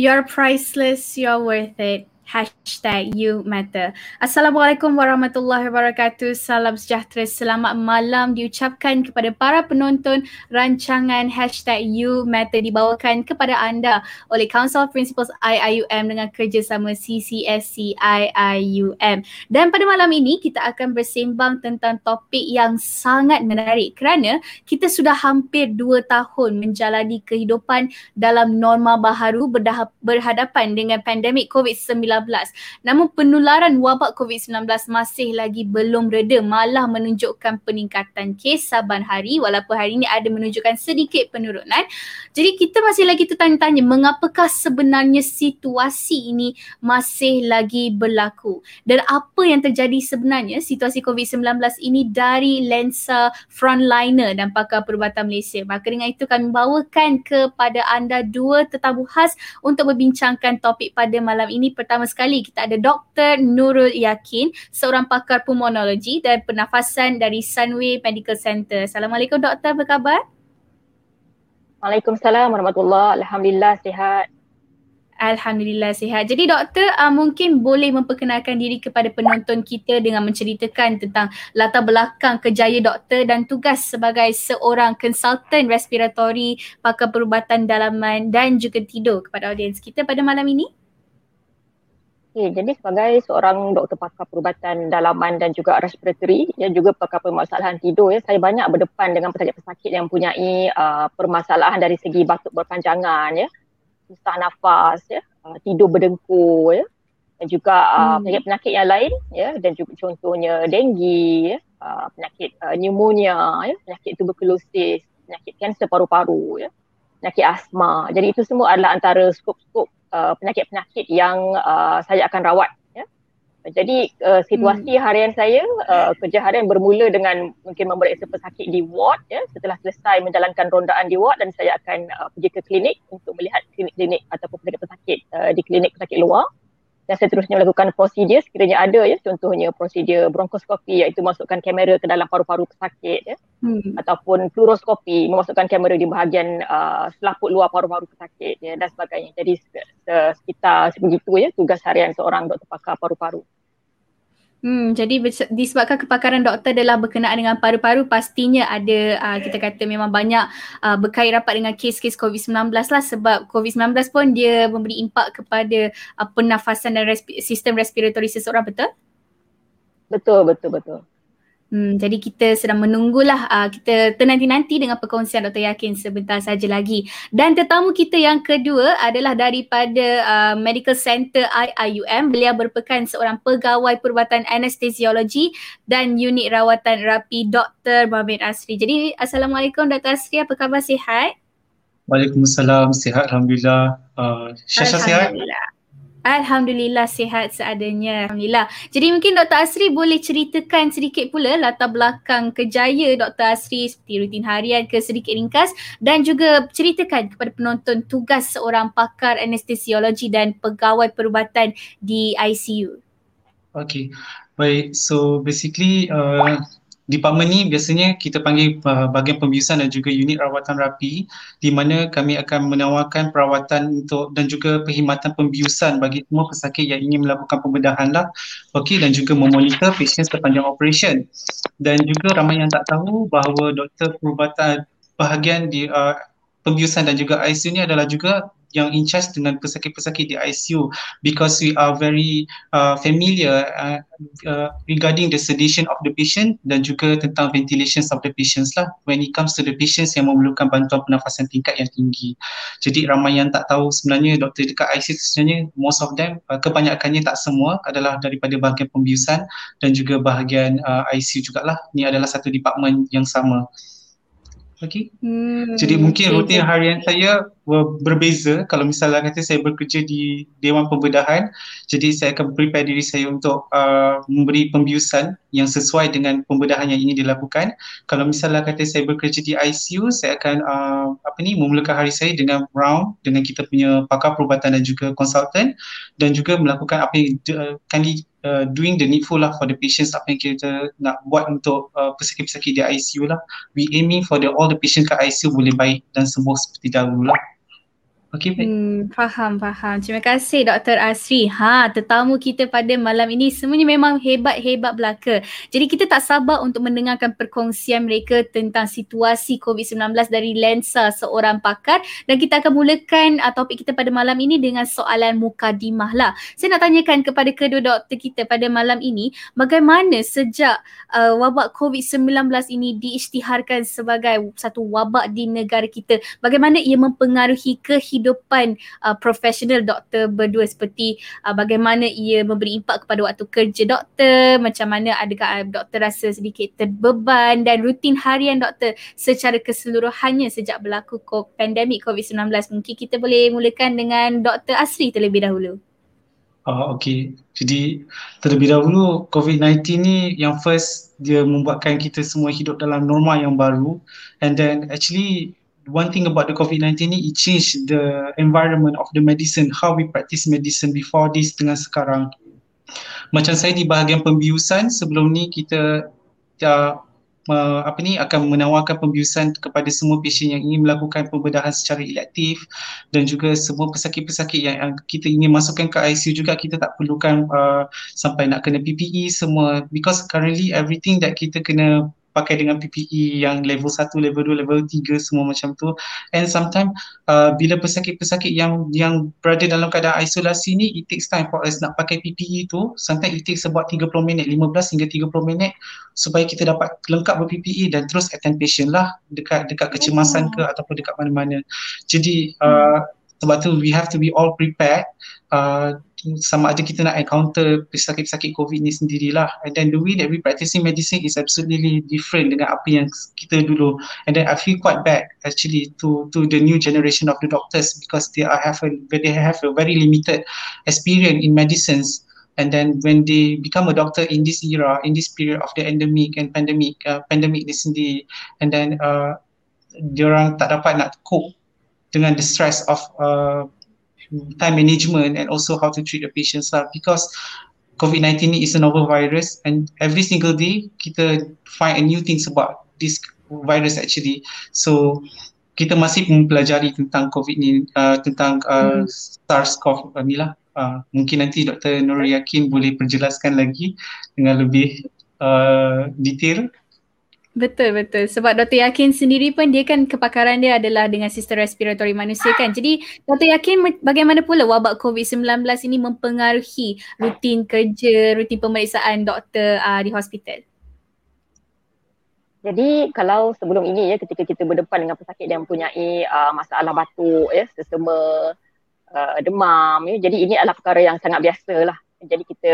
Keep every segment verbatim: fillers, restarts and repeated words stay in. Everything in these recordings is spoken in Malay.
You're priceless, you're worth it. Hashtag YouMatter. Assalamualaikum warahmatullahi wabarakatuh. Salam sejahtera. Selamat malam diucapkan kepada para penonton rancangan hashtag YouMatter dibawakan kepada anda oleh Council of Principles I I U M dengan kerjasama C C S C I I U M. Dan pada malam ini kita akan bersembang tentang topik yang sangat menarik kerana kita sudah hampir dua tahun menjalani kehidupan dalam norma baharu berhadapan dengan pandemik COVID nineteen. Namun penularan wabak COVID nineteen masih lagi belum reda, malah menunjukkan peningkatan kes saban hari walaupun hari ini ada menunjukkan sedikit penurunan. Jadi kita masih lagi tertanya-tanya mengapakah sebenarnya situasi ini masih lagi berlaku dan apa yang terjadi sebenarnya situasi COVID nineteen ini dari lensa frontliner dan pakar perubatan Malaysia. Maka dengan itu kami bawakan kepada anda dua tetamu khas untuk membincangkan topik pada malam ini. Pertama sekali kita ada Doktor Nurul Yaqin, seorang pakar pulmonologi dan pernafasan dari Sunway Medical Center. Assalamualaikum doktor, apa khabar? Waalaikumsalam warahmatullahi. Alhamdulillah sihat. Alhamdulillah sihat. Jadi doktor uh, mungkin boleh memperkenalkan diri kepada penonton kita dengan menceritakan tentang latar belakang kerjaya doktor dan tugas sebagai seorang konsultan respiratori, pakar perubatan dalaman dan juga tidur kepada audiens kita pada malam ini. Okay, jadi sebagai seorang doktor pakar perubatan dalaman dan juga respiratory yang juga pakar permasalahan tidur, ya, saya banyak berdepan dengan pesakit-pesakit yang mempunyai uh, permasalahan dari segi batuk berpanjangan, ya, susah nafas, ya, uh, tidur berdengkur, ya, dan juga uh, penyakit-penyakit yang lain, ya, dan juga contohnya denggi, ya, uh, penyakit uh, pneumonia, ya, penyakit tuberkulosis, penyakit kanser paru-paru, ya, penyakit asma. Jadi itu semua adalah antara skop-skop Uh, penyakit-penyakit yang uh, saya akan rawat, ya. Jadi uh, situasi hmm. harian saya, uh, kerja harian bermula dengan mungkin memeriksa pesakit di ward, ya. Setelah selesai menjalankan rondaan di ward, dan saya akan uh, pergi ke klinik untuk melihat klinik-klinik ataupun penyakit pesakit uh, di klinik pesakit luar, dan saya terusnya melakukan prosedur sekiranya ada, ya. Contohnya prosedur bronkoskopi, iaitu masukkan kamera ke dalam paru-paru pesakit, ya. Hmm. Ataupun pluroskopi, memasukkan kamera di bahagian uh, selaput luar paru-paru pesakit, ya, dan sebagainya. Jadi sekitar sebegitu, ya, tugas harian seorang doktor pakar paru-paru. Hmm, jadi disebabkan kepakaran doktor adalah berkenaan dengan paru-paru, pastinya ada uh, kita kata memang banyak uh, berkait rapat dengan kes-kes COVID nineteen lah, sebab COVID nineteen pun dia memberi impak kepada uh, pernafasan dan respi- sistem respiratori seseorang, betul? Betul, betul, betul. Hmm, jadi kita sedang menunggulah, uh, kita ternanti-nanti dengan perkongsian doktor Yaqin sebentar saja lagi. Dan tetamu kita yang kedua adalah daripada uh, Medical Center I I U M. Beliau merupakan seorang pegawai perubatan anestesiologi dan unit rawatan rapi, Doktor Mohamed Asri. Jadi Assalamualaikum Doktor Asri, apa khabar, sihat? Waalaikumsalam, sihat Alhamdulillah. Uh, Syasha sihat? Alhamdulillah sihat seadanya. Alhamdulillah. Jadi mungkin Doktor Asri boleh ceritakan sedikit pula latar belakang kerjaya Doktor Asri seperti rutin harian ke sedikit ringkas dan juga ceritakan kepada penonton tugas seorang pakar anestesiologi dan pegawai perubatan di I C U. Okay, baik. So basically uh, department ni biasanya kita panggil uh, bahagian pembiusan dan juga unit rawatan rapi, di mana kami akan menawarkan perawatan untuk dan juga perkhidmatan pembiusan bagi semua pesakit yang ingin melakukan pembedahan lah. Okey, dan juga memonitor patients sepanjang operation. Dan juga ramai yang tak tahu bahawa doktor perubatan bahagian di uh, pembiusan dan juga I C U ni adalah juga yang in charge dengan pesakit-pesakit di I C U, because we are very uh, familiar uh, uh, regarding the sedation of the patient dan juga tentang ventilations of the patients lah when it comes to the patients yang memerlukan bantuan pernafasan tingkat yang tinggi. Jadi ramai yang tak tahu sebenarnya doktor dekat I C U sebenarnya most of them, uh, kebanyakannya tak semua adalah daripada bahagian pembiusan dan juga bahagian uh, I C U jugalah. Ini adalah satu department yang sama. Okay. Hmm, Jadi mungkin okay, rutin okay. harian saya berbeza. Kalau misalnya kata saya bekerja di Dewan Pembedahan, jadi saya akan prepare diri saya untuk uh, memberi pembiusan yang sesuai dengan pembedahan yang ingin dilakukan. Kalau misalnya kata saya bekerja di I C U, saya akan uh, apa ni memulakan hari saya dengan round dengan kita punya pakar perubatan dan juga konsultan, dan juga melakukan apa yang uh, kami Uh, doing the needful lah for the patients, apa yang kita nak buat untuk uh, pesakit-pesakit di I C U lah. We aiming for the all the patients kat I C U boleh baik dan sembuh seperti dahulu lah. Okey, baik. Hmm, faham, faham. Terima kasih Doktor Asri. Ha, tetamu kita pada malam ini semuanya memang hebat-hebat belaka. Jadi kita tak sabar untuk mendengarkan perkongsian mereka tentang situasi covid sembilan belas dari lensa seorang pakar, dan kita akan mulakan uh, topik kita pada malam ini dengan soalan mukadimah lah. Saya nak tanyakan kepada kedua doktor kita pada malam ini, bagaimana sejak uh, wabak covid sembilan belas ini diisytiharkan sebagai satu wabak di negara kita, bagaimana ia mempengaruhi kehidupan kehidupan uh, profesional doktor berdua, seperti uh, bagaimana ia memberi impak kepada waktu kerja doktor, macam mana adakah doktor rasa sedikit terbeban, dan rutin harian doktor secara keseluruhannya sejak berlaku pandemik covid sembilan belas. Mungkin kita boleh mulakan dengan Doktor Asri terlebih dahulu. Uh, Okey, jadi terlebih dahulu covid sembilan belas ni yang first dia membuatkan kita semua hidup dalam norma yang baru, and then actually one thing about the covid nineteen ni, it changed the environment of the medicine, how we practice medicine before this dengan sekarang. Macam saya di bahagian pembiusan, sebelum ni kita uh, uh, apa ni akan menawarkan pembiusan kepada semua pasien yang ingin melakukan pembedahan secara elektif, dan juga semua pesakit-pesakit yang, yang kita ingin masukkan ke I C U juga kita tak perlukan uh, sampai nak kena P P E semua, because currently everything that kita kena pakai dengan P P E yang level satu, level dua, level tiga, semua macam tu. And sometimes uh, bila pesakit-pesakit yang yang berada dalam keadaan isolasi ni, it takes time for us nak pakai P P E tu. Sometimes it takes about tiga puluh minit, lima belas hingga tiga puluh minit supaya kita dapat lengkap ber-P P E dan terus attend patient lah dekat dekat kecemasan ke ataupun dekat mana-mana. Jadi uh, sebab tu we have to be all prepared. Uh, sama ada kita nak encounter pesakit-pesakit COVID ni sendirilah, and then the way that we practicing medicine is absolutely different dengan apa yang kita dulu, and then I feel quite bad actually to to the new generation of the doctors, because they are have a they have a very limited experience in medicines, and then when they become a doctor in this era, in this period of the endemic and pandemic uh, pandemic ni sendiri, and then uh, diorang tak dapat nak cope dengan the stress of uh, time management and also how to treat the patients lah, because covid nineteen is a novel virus and every single day kita find a new things about this virus actually. So kita masih mempelajari tentang COVID ni, uh, tentang uh, hmm. SARS-CoV ni lah. Uh, mungkin nanti Doktor Nurul Yaqin boleh perjelaskan lagi dengan lebih uh, detail. Betul, betul. Sebab Doktor Yaqin sendiri pun, dia kan kepakaran dia adalah dengan sistem respiratory manusia kan. Jadi Doktor Yaqin, bagaimana pula wabak covid sembilan belas ini mempengaruhi rutin kerja, rutin pemeriksaan doktor uh, di hospital? Jadi kalau sebelum ini ya, ketika kita berdepan dengan pesakit yang mempunyai uh, masalah batuk, ya, sesama uh, demam, ya, jadi ini adalah perkara yang sangat biasa lah. Jadi kita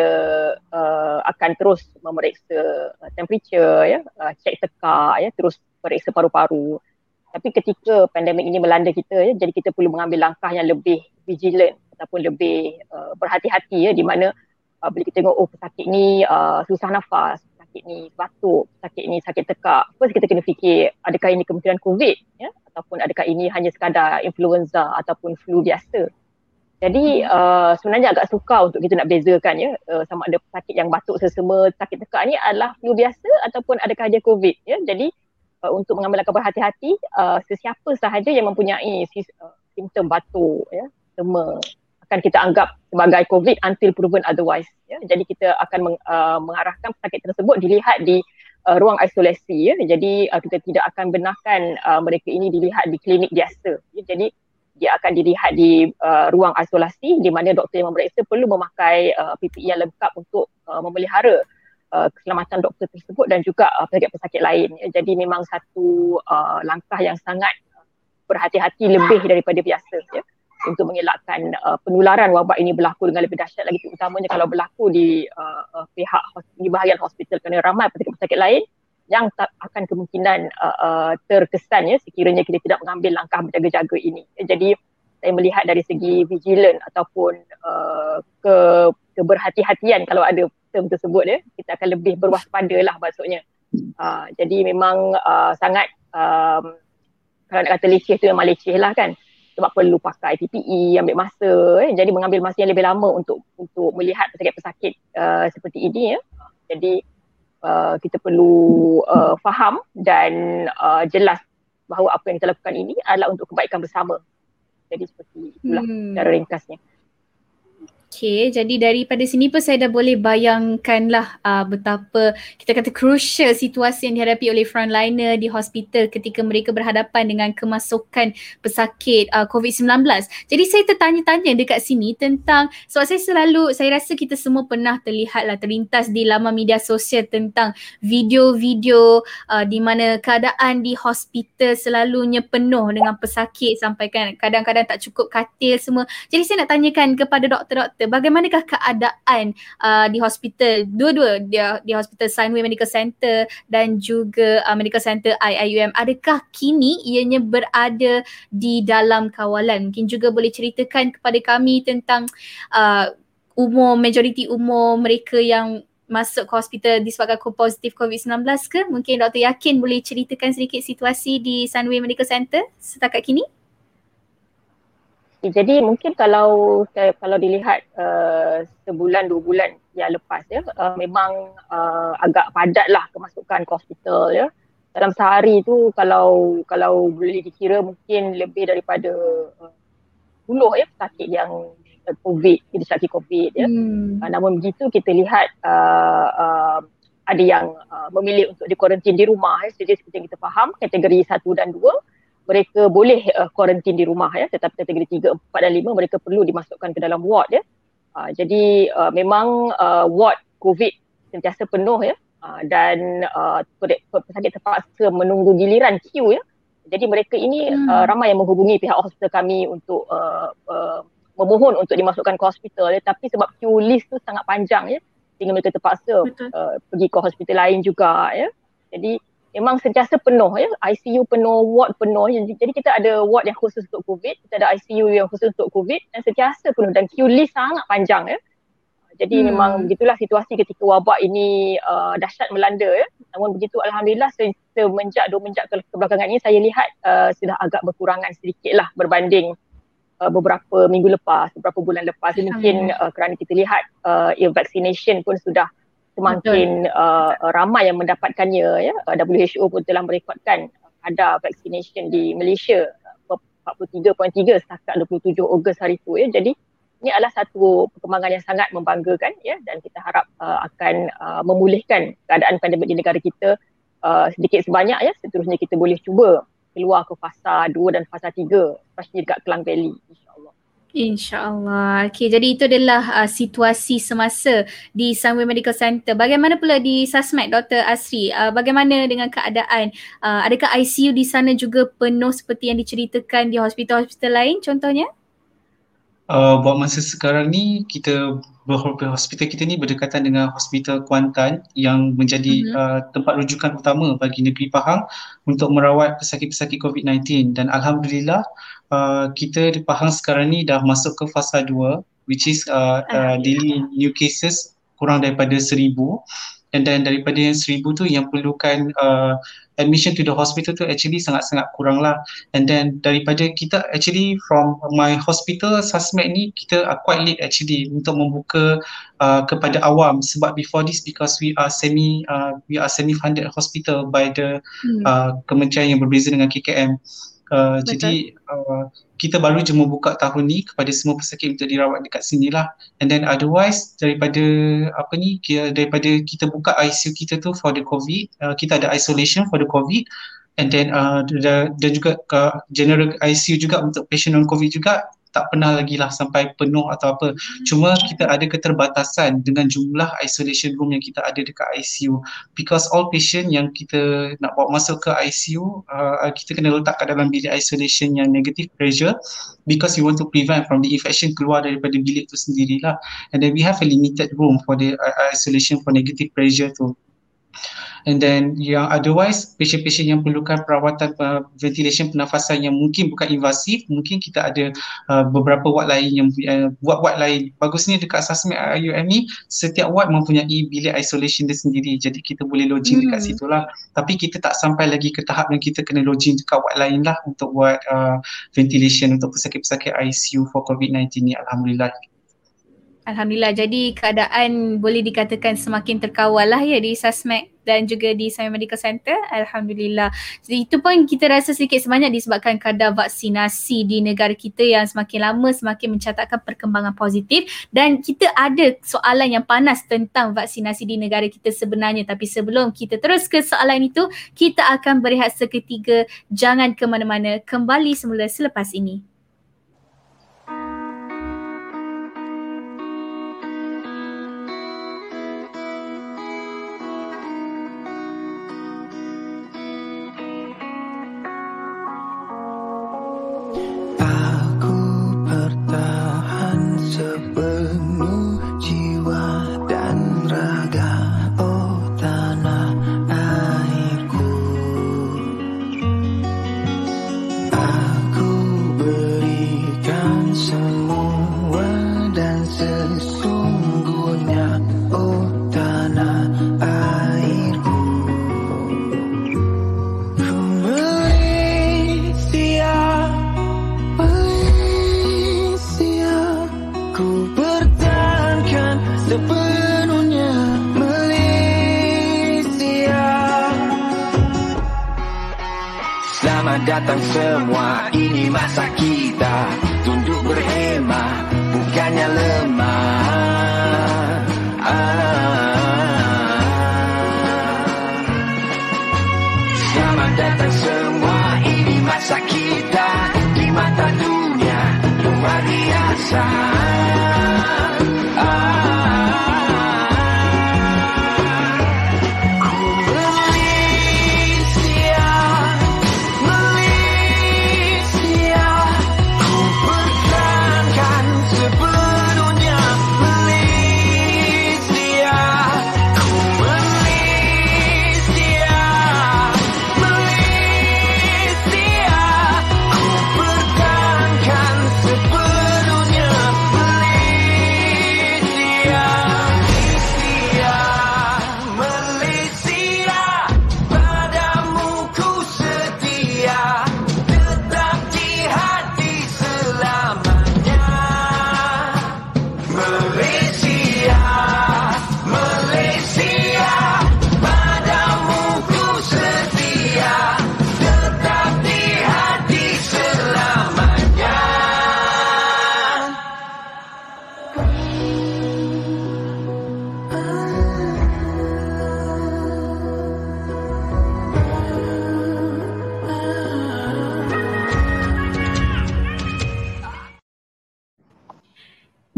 uh, akan terus memeriksa temperature, ya, uh, cek tekak, ya, terus periksa paru-paru. Tapi ketika pandemik ini melanda kita, ya, jadi kita perlu mengambil langkah yang lebih vigilant ataupun lebih uh, berhati-hati, ya, di mana uh, bila kita tengok, oh, pesakit ni uh, susah nafas, pesakit ni batuk, pesakit ni sakit tekak. First kita kena fikir, adakah ini kemungkinan COVID, ya, ataupun adakah ini hanya sekadar influenza ataupun flu biasa. Jadi uh, sebenarnya agak sukar untuk kita nak bezakan, ya, uh, sama ada pesakit yang batuk sesama sakit tekak ni adalah flu biasa ataupun adakah dia COVID, ya. Jadi uh, untuk mengambil langkah berhati-hati, uh, sesiapa sahaja yang mempunyai sis, uh, simptom batuk, ya, semua akan kita anggap sebagai COVID until proven otherwise, ya. Jadi kita akan meng, uh, mengarahkan pesakit tersebut dilihat di uh, ruang isolasi, ya. Jadi uh, kita tidak akan benarkan uh, mereka ini dilihat di klinik biasa, ya. Jadi dia akan dilihat di uh, ruang isolasi, di mana doktor yang memeriksa perlu memakai uh, P P E yang lengkap untuk uh, memelihara uh, keselamatan doktor tersebut dan juga uh, pesakit-pesakit lain. Jadi memang satu uh, langkah yang sangat berhati-hati lebih daripada biasa, ya, untuk mengelakkan uh, penularan wabak ini berlaku dengan lebih dahsyat lagi, terutamanya kalau berlaku di uh, pihak di bahagian hospital, kerana ramai pesakit-pesakit lain yang tak akan kemungkinan uh, uh, terkesan, ya, sekiranya kita tidak mengambil langkah berjaga-jaga ini. Jadi saya melihat dari segi vigilant ataupun uh, ke keberhati-hatian, kalau ada term tersebut, ya, kita akan lebih berwaspada lah maksudnya. Uh, jadi memang uh, sangat um, kalau nak kata leceh tu memang leceh lah kan, sebab perlu pakai P P E, ambil masa, eh. Jadi mengambil masa yang lebih lama untuk untuk melihat pesakit-pesakit uh, seperti ini, ya. Jadi Uh, kita perlu uh, faham dan uh, jelas bahawa apa yang kita lakukan ini adalah untuk kebaikan bersama. Jadi seperti itulah hmm. cara ringkasnya. Okay, jadi daripada sini pun saya dah boleh bayangkanlah uh, betapa kita kata crucial situasi yang dihadapi oleh frontliner di hospital ketika mereka berhadapan dengan kemasukan pesakit uh, covid sembilan belas. Jadi saya tertanya-tanya dekat sini tentang, sebab saya selalu, saya rasa kita semua pernah terlihatlah terlintas di laman media sosial tentang video-video uh, di mana keadaan di hospital selalunya penuh dengan pesakit sampai kadang-kadang tak cukup katil semua. Jadi saya nak tanyakan kepada doktor-doktor, bagaimanakah keadaan uh, di hospital dua-dua di, di hospital Sunway Medical Center dan juga uh, Medical Center I I U M, adakah kini ianya berada di dalam kawalan? Mungkin juga boleh ceritakan kepada kami tentang uh, umur, majoriti umur mereka yang masuk ke hospital disebabkan positif covid sembilan belas ke? Mungkin Doktor Yaqin boleh ceritakan sedikit situasi di Sunway Medical Center setakat kini? Jadi mungkin kalau kalau dilihat uh, sebulan dua bulan yang lepas ya uh, memang uh, agak padatlah kemasukan ke hospital ya. Dalam sehari tu kalau kalau boleh dikira mungkin lebih daripada sepuluh uh, ya pesakit yang uh, COVID, jadi sakit COVID ya. Hmm. Uh, namun begitu kita lihat uh, uh, ada yang uh, memilih untuk dikuarantin di rumah ya. Jadi seperti yang kita faham kategori satu dan dua mereka boleh kuarantin uh, di rumah ya, tetapi kategori tiga, empat dan lima mereka perlu dimasukkan ke dalam ward ya. Uh, jadi uh, memang uh, ward COVID sentiasa penuh ya uh, dan uh, pesakit terpaksa menunggu giliran queue ya. Jadi mereka ini hmm. uh, ramai yang menghubungi pihak hospital kami untuk uh, uh, memohon untuk dimasukkan ke hospital ya, tapi sebab queue list tu sangat panjang ya sehingga mereka terpaksa uh, pergi ke hospital lain juga ya. Jadi memang sentiasa penuh ya, I C U penuh, ward penuh. Jadi kita ada ward yang khusus untuk COVID, kita ada I C U yang khusus untuk COVID dan sentiasa penuh dan queue list sangat panjang ya. Jadi hmm. memang begitulah situasi ketika wabak ini uh, dahsyat melanda ya. Namun begitu Alhamdulillah semenjak dua menjak ke kebelakangan ini saya lihat uh, sudah agak berkurangan sedikit lah berbanding uh, beberapa minggu lepas, beberapa bulan lepas. Mungkin uh, kerana kita lihat uh, vaccination pun sudah semakin uh, ramai yang mendapatkannya ya. W H O pun telah merekodkan kadar vaccination di Malaysia empat puluh tiga perpuluhan tiga setakat dua puluh tujuh Ogos hari itu ya. Jadi ini adalah satu perkembangan yang sangat membanggakan ya, dan kita harap uh, akan uh, memulihkan keadaan pandemik di negara kita uh, sedikit sebanyak ya. Seterusnya kita boleh cuba keluar ke fasa dua dan fasa tiga especially dekat Klang Valley, insya-Allah. InsyaAllah. Okay, jadi itu adalah uh, situasi semasa di Sunway Medical Center. Bagaimana pula di SASMEC, Doktor Asri? Uh, bagaimana dengan keadaan? Uh, adakah I C U di sana juga penuh seperti yang diceritakan di hospital-hospital lain contohnya? Uh, buat masa sekarang ni, kita hospital kita ni berdekatan dengan Hospital Kuantan yang menjadi mm-hmm. uh, tempat rujukan utama bagi negeri Pahang untuk merawat pesakit-pesakit covid sembilan belas, dan Alhamdulillah Uh, kita di Pahang sekarang ni dah masuk ke fasa dua, which is uh, uh, daily new cases kurang daripada seribu, and then daripada yang seribu tu yang perlukan uh, admission to the hospital tu actually sangat-sangat kurang lah. And then daripada kita actually from my hospital SASMEC ni kita are quite late actually untuk membuka uh, kepada awam, sebab before this because we are semi uh, we are semi funded hospital by the hmm. uh, kementerian yang berbeza dengan K K M. Uh, jadi uh, kita baru je membuka tahun ni kepada semua pesakit untuk dirawat dekat sini lah. And then otherwise daripada apa ni, daripada kita buka I C U kita tu for the COVID, uh, kita ada isolation for the COVID, and then uh, dan juga uh, general I C U juga untuk patient non COVID juga tak pernah lagi lah sampai penuh atau apa. hmm. Cuma kita ada keterbatasan dengan jumlah isolation room yang kita ada dekat I C U, because all patient yang kita nak bawa masuk ke I C U uh, kita kena letak kat dalam bilik isolation yang negative pressure, because we want to prevent from the infection keluar daripada bilik tu sendirilah, and then we have a limited room for the uh, isolation for negative pressure tu. And then yang otherwise patient-patient yang perlukan perawatan uh, ventilation pernafasan yang mungkin bukan invasif, mungkin kita ada uh, beberapa ward lain yang uh, ward-ward lain. Bagusnya dekat SASMEC I I U M ni setiap ward mempunyai bilik isolation dia sendiri, jadi kita boleh lodging hmm. dekat situ lah. Tapi kita tak sampai lagi ke tahap yang kita kena lodging dekat ward lain lah untuk buat uh, ventilation untuk pesakit-pesakit I C U for covid sembilan belas ni, Alhamdulillah. Alhamdulillah. Jadi keadaan boleh dikatakan semakin terkawal lah ya di SASMEC dan juga di Sunway Medical Center. Alhamdulillah. Jadi itu pun kita rasa sedikit sebanyak disebabkan kadar vaksinasi di negara kita yang semakin lama semakin mencatatkan perkembangan positif, dan kita ada soalan yang panas tentang vaksinasi di negara kita sebenarnya. Tapi sebelum kita terus ke soalan itu, kita akan berehat seketika. Jangan ke mana-mana. Kembali semula selepas ini. Datang semua, ini masa kita tunduk berhemah, bukannya lemah. Ah. Selamat datang semua, ini masa kita di mata dunia luar biasa. Ah.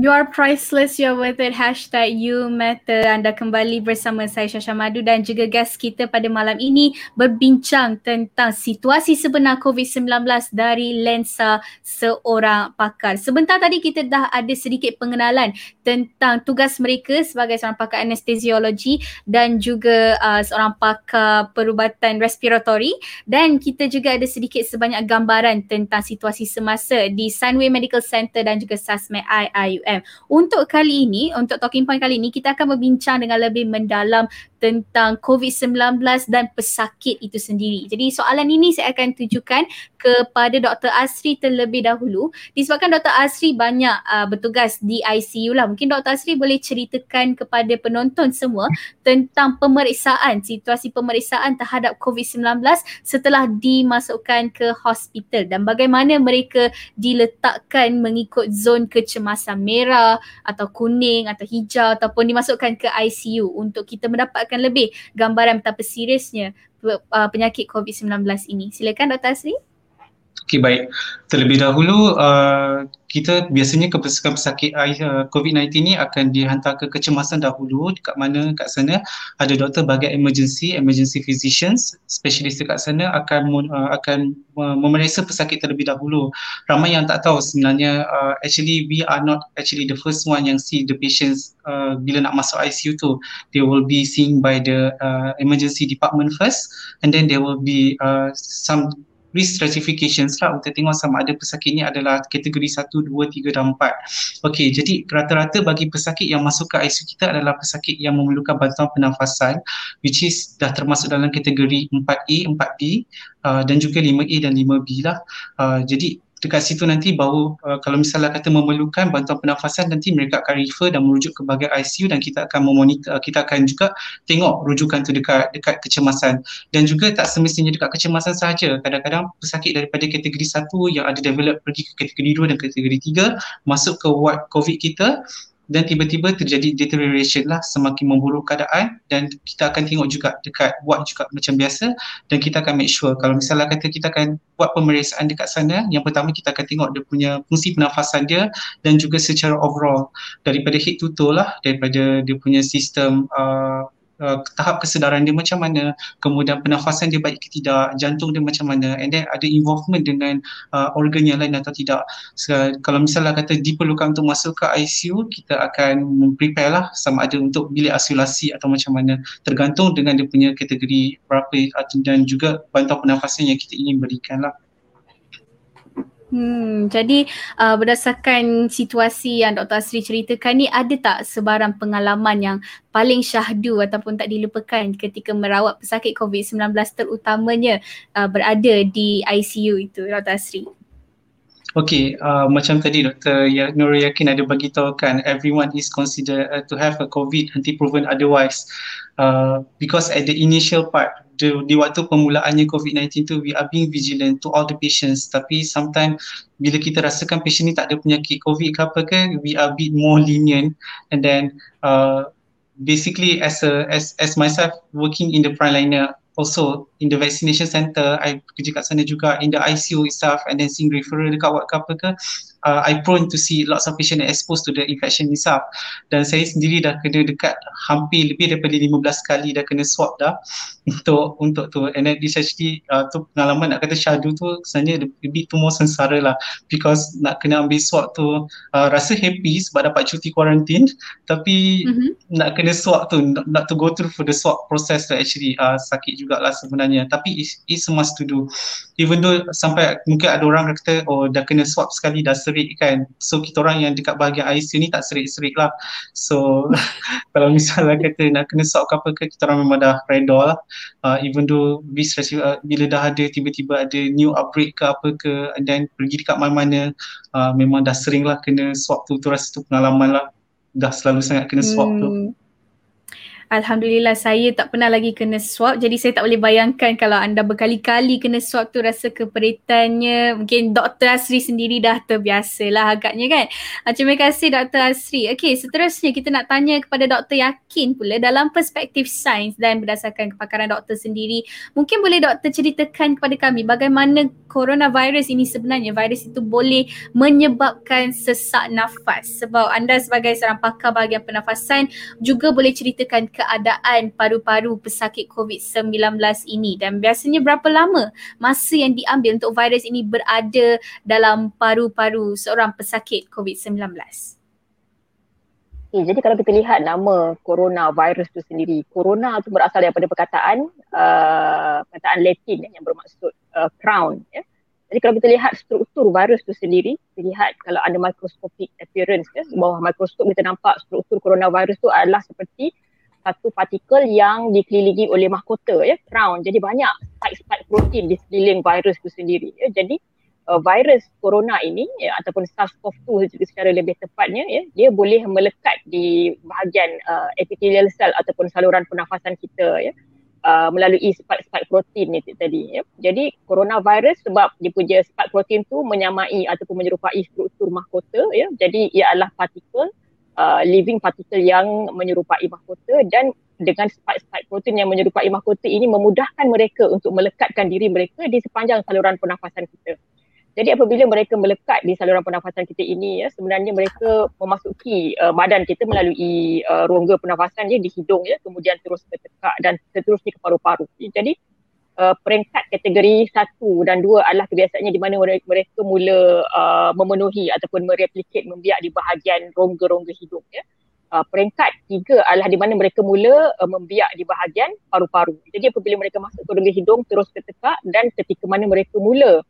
You are priceless, you are worth it. Hashtag YouMatter. Anda kembali bersama saya Syasha Madu dan juga guest kita pada malam ini berbincang tentang situasi sebenar COVID sembilan belas dari lensa seorang pakar. Sebentar tadi kita dah ada sedikit pengenalan tentang tugas mereka sebagai seorang pakar anestesiologi dan juga uh, seorang pakar perubatan respiratori, dan kita juga ada sedikit sebanyak gambaran tentang situasi semasa di Sunway Medical Center dan juga SASMEC I I U M. Untuk kali ini, untuk talking point kali ini, kita akan berbincang dengan lebih mendalam tentang COVID sembilan belas dan pesakit itu sendiri. Jadi soalan ini saya akan tujukan kepada Doktor Asri terlebih dahulu, disebabkan Doktor Asri banyak uh, bertugas di I C U lah. Mungkin Doktor Asri boleh ceritakan kepada penonton semua tentang pemeriksaan, situasi pemeriksaan terhadap COVID sembilan belas setelah dimasukkan ke hospital dan bagaimana mereka diletakkan mengikut zon kecemasan merah atau kuning atau hijau ataupun dimasukkan ke I C U untuk kita mendapat akan lebih gambaran betapa seriusnya penyakit COVID sembilan belas ini. Silakan Doktor Asri. Okey, baik. Terlebih dahulu, uh, kita biasanya pesakit uh, COVID sembilan belas ni akan dihantar ke kecemasan dahulu, dekat mana kat sana ada doktor bahagian emergency, emergency physicians, spesialis dekat sana akan uh, akan uh, memeriksa pesakit terlebih dahulu. Ramai yang tak tahu sebenarnya, uh, actually we are not actually the first one yang see the patients uh, bila nak masuk I C U tu. They will be seen by the uh, emergency department first, and then there will be uh, some risk stratifications lah untuk tengok sama ada pesakit ni adalah kategori satu, dua, tiga dan empat. Okey, jadi rata-rata bagi pesakit yang masuk ke I C U kita adalah pesakit yang memerlukan bantuan pernafasan, which is dah termasuk dalam kategori empat A, empat B uh, dan juga lima A dan lima B lah. Uh, jadi dekat situ nanti baru uh, kalau misalnya kata memerlukan bantuan pernafasan, nanti mereka akan refer dan merujuk ke bahagian I C U, dan kita akan memonitor, kita akan juga tengok rujukan tu dekat dekat kecemasan. Dan juga tak semestinya dekat kecemasan sahaja, kadang-kadang pesakit daripada kategori satu yang ada develop pergi ke kategori dua dan kategori tiga, masuk ke ward COVID kita, dan tiba-tiba terjadi deterioration lah, semakin memburuk keadaan. Dan kita akan tengok juga dekat ward juga macam biasa, dan kita akan make sure kalau misalnya kata kita akan buat pemeriksaan dekat sana, yang pertama kita akan tengok dia punya fungsi pernafasan dia, dan juga secara overall daripada head to toe lah, daripada dia punya sistem uh, Uh, tahap kesedaran dia macam mana, kemudian pernafasan dia baik ke tidak, jantung dia macam mana, and then ada involvement dengan uh, organ yang lain atau tidak. So, kalau misalnya kata diperlukan untuk masuk ke I C U, kita akan memprepare lah sama ada untuk bilik isolasi atau macam mana, tergantung dengan dia punya kategori berapa atau, dan juga bantuan pernafasan yang kita ingin berikan lah. Hmm, jadi uh, berdasarkan situasi yang Doktor Asri ceritakan ni, ada tak sebarang pengalaman yang paling syahdu ataupun tak dilupakan ketika merawat pesakit COVID sembilan belas, terutamanya uh, berada di I C U itu, Doktor Asri? Okey, uh, macam tadi Doktor Nurul Yaqin ada bagitahukan, everyone is considered uh, to have a COVID until proven otherwise. Uh, because at the initial part, di, di waktu permulaannya COVID sembilan belas tu, we are being vigilant to all the patients. Tapi sometimes bila kita rasakan patient ni tak ada penyakit COVID ke apa ke, we are a bit more lenient. And then uh, basically as a as as myself working in the frontliner, also in the vaccination center, I kerja kat sana juga, in the I C U itself, and then seeing referral dekat ward ke apa ke, uh, I prone to see lots of patients exposed to the infection itself. Dan saya sendiri dah kena dekat hampir lebih daripada lima belas kali dah kena swab dah untuk untuk tu. And then this actually uh, tu pengalaman nak kata syahdu tu, sebenarnya a bit tu more sengsara lah, because nak kena ambil swab tu, uh, rasa happy sebab dapat cuti quarantine, tapi mm-hmm. nak kena swab tu, nak, nak to go through for the swab process tu actually uh, sakit juga lah sebenarnya. Tapi it's, it's a must to do, even though sampai mungkin ada orang kata, oh dah kena swab sekali dah serik kan, so kita orang yang dekat bahagian I C U ni tak serik-serik lah, so kalau misalnya kata nak kena swab ke apa ke, kita orang memang dah reda lah, uh, even though we stress, uh, bila dah ada tiba-tiba ada new outbreak ke apa ke, and then pergi dekat mana-mana, uh, memang dah sering lah kena swab tu, tu rasa tu pengalaman lah, dah selalu sangat kena swab hmm. tu. Alhamdulillah, saya tak pernah lagi kena swab, jadi saya tak boleh bayangkan kalau anda berkali-kali kena swab tu rasa keperitannya. Mungkin Doktor Asri sendiri dah terbiasa lah agaknya kan. Terima kasih Doktor Asri. Okey, seterusnya kita nak tanya kepada Doktor Yaqin pula, dalam perspektif sains dan berdasarkan kepakaran doktor sendiri, mungkin boleh doktor ceritakan kepada kami bagaimana coronavirus ini sebenarnya, virus itu boleh menyebabkan sesak nafas? Sebab anda sebagai seorang pakar bahagian pernafasan juga boleh ceritakan keadaan paru-paru pesakit COVID sembilan belas ini, dan biasanya berapa lama masa yang diambil untuk virus ini berada dalam paru-paru seorang pesakit COVID sembilan belas? Okay, jadi kalau kita lihat nama coronavirus tu sendiri, corona tu berasal daripada perkataan uh, perkataan Latin yang bermaksud uh, crown. Ya. Jadi kalau kita lihat struktur virus tu sendiri, kita lihat kalau ada microscopic appearance, ya, bawah mikroskop kita nampak struktur coronavirus tu adalah seperti satu partikel yang dikelilingi oleh mahkota, ya, crown. Jadi banyak spike-spike protein di sekeliling virus tu sendiri. Ya. Jadi uh, virus corona ini, ya, ataupun SARS-CoV two secara lebih tepatnya, ya, dia boleh melekat di bahagian uh, epithelial cell ataupun saluran pernafasan kita, ya, uh, melalui spike-spike protein ni tadi. Ya. Jadi coronavirus sebab dia punya spike protein tu menyamai ataupun menyerupai struktur mahkota, ya, jadi ia adalah partikel Uh, living particle yang menyerupai mahkota, dan dengan spike-spike protein yang menyerupai mahkota ini memudahkan mereka untuk melekatkan diri mereka di sepanjang saluran pernafasan kita. Jadi apabila mereka melekat di saluran pernafasan kita ini, ya, sebenarnya mereka memasuki uh, badan kita melalui uh, rongga pernafasan dia di hidung, ya, kemudian terus ke tekak dan seterusnya ke paru-paru. Jadi uh, peringkat kategori satu dan dua adalah kebiasaannya di mana mereka mula uh, memenuhi ataupun mereplicate, membiak di bahagian rongga-rongga hidung. Ya. Uh, peringkat tiga adalah di mana mereka mula uh, membiak di bahagian paru-paru. Jadi apabila mereka masuk ke rongga hidung terus ke tekak, dan ketika mana mereka mula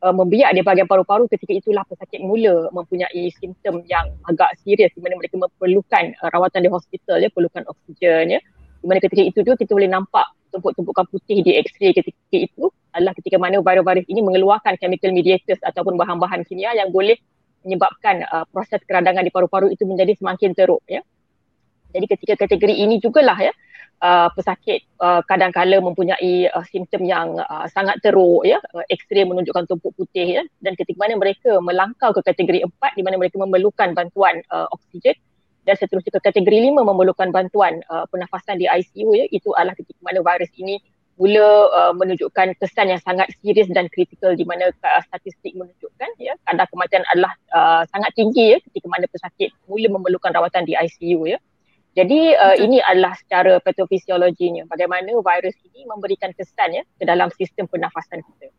uh, membiak di bahagian paru-paru, ketika itulah pesakit mula mempunyai simptom yang agak serius di mana mereka memerlukan uh, rawatan di hospital, ya, perlukan oksigen. Ya. Di mana ketika itu tu kita boleh nampak tumpuk-tumpukan putih di X-ray ketika itu, adalah ketika mana virus-virus ini mengeluarkan chemical mediators ataupun bahan-bahan kimia yang boleh menyebabkan uh, proses keradangan di paru-paru itu menjadi semakin teruk, ya. Jadi ketika kategori ini jugalah ya uh, pesakit uh, kadang-kala mempunyai uh, simptom yang uh, sangat teruk, ya, uh, X-ray menunjukkan tumpuk putih, ya, dan ketika mana mereka melangkau ke kategori empat di mana mereka memerlukan bantuan uh, oksigen, dan seterusnya ke kategori lima memerlukan bantuan uh, pernafasan di I C U, ya, itu adalah ketika mana virus ini mula uh, menunjukkan kesan yang sangat serius dan kritikal di mana uh, statistik menunjukkan, ya, kadar kematian adalah uh, sangat tinggi, ya, ketika mana pesakit mula memerlukan rawatan di I C U, ya. Jadi uh, ini adalah secara patofisiologinya bagaimana virus ini memberikan kesan, ya, ke dalam sistem pernafasan kita.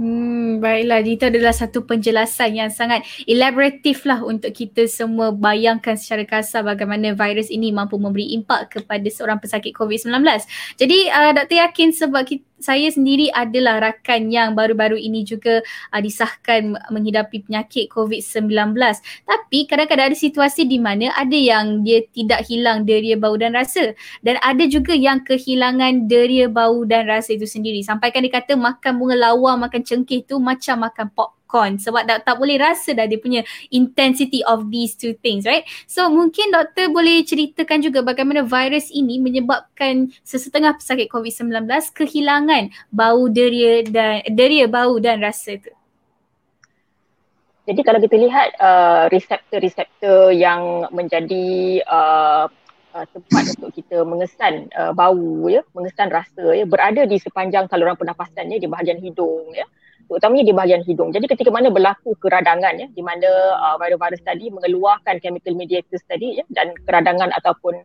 Hmm, baiklah, itu adalah satu penjelasan yang sangat elaboratif lah untuk kita semua bayangkan secara kasar bagaimana virus ini mampu memberi impak kepada seorang pesakit COVID nineteen. Jadi uh, Doktor Yaqin, sebab kita, saya sendiri adalah rakan yang baru-baru ini juga uh, disahkan menghidapi penyakit COVID nineteen. Tapi kadang-kadang ada situasi di mana ada yang dia tidak hilang deria bau dan rasa, dan ada juga yang kehilangan deria bau dan rasa itu sendiri. Sampaikan dia kata makan bunga lawang, makan cengkeh tu macam makan popcorn sebab tak, tak boleh rasa dah dia punya intensity of these two things, right? So mungkin doktor boleh ceritakan juga bagaimana virus ini menyebabkan sesetengah pesakit COVID nineteen kehilangan bau deria dan deria bau dan rasa tu. Jadi kalau kita lihat uh, reseptor-reseptor yang menjadi uh, Uh, tempat untuk kita mengesan uh, bau, ya, mengesan rasa, ya, berada di sepanjang saluran pernafasan, ya, di bahagian hidung, ya, terutamanya di bahagian hidung. Jadi ketika mana berlaku keradangan, ya, di mana uh, virus-virus tadi mengeluarkan chemical mediators tadi, ya, dan keradangan ataupun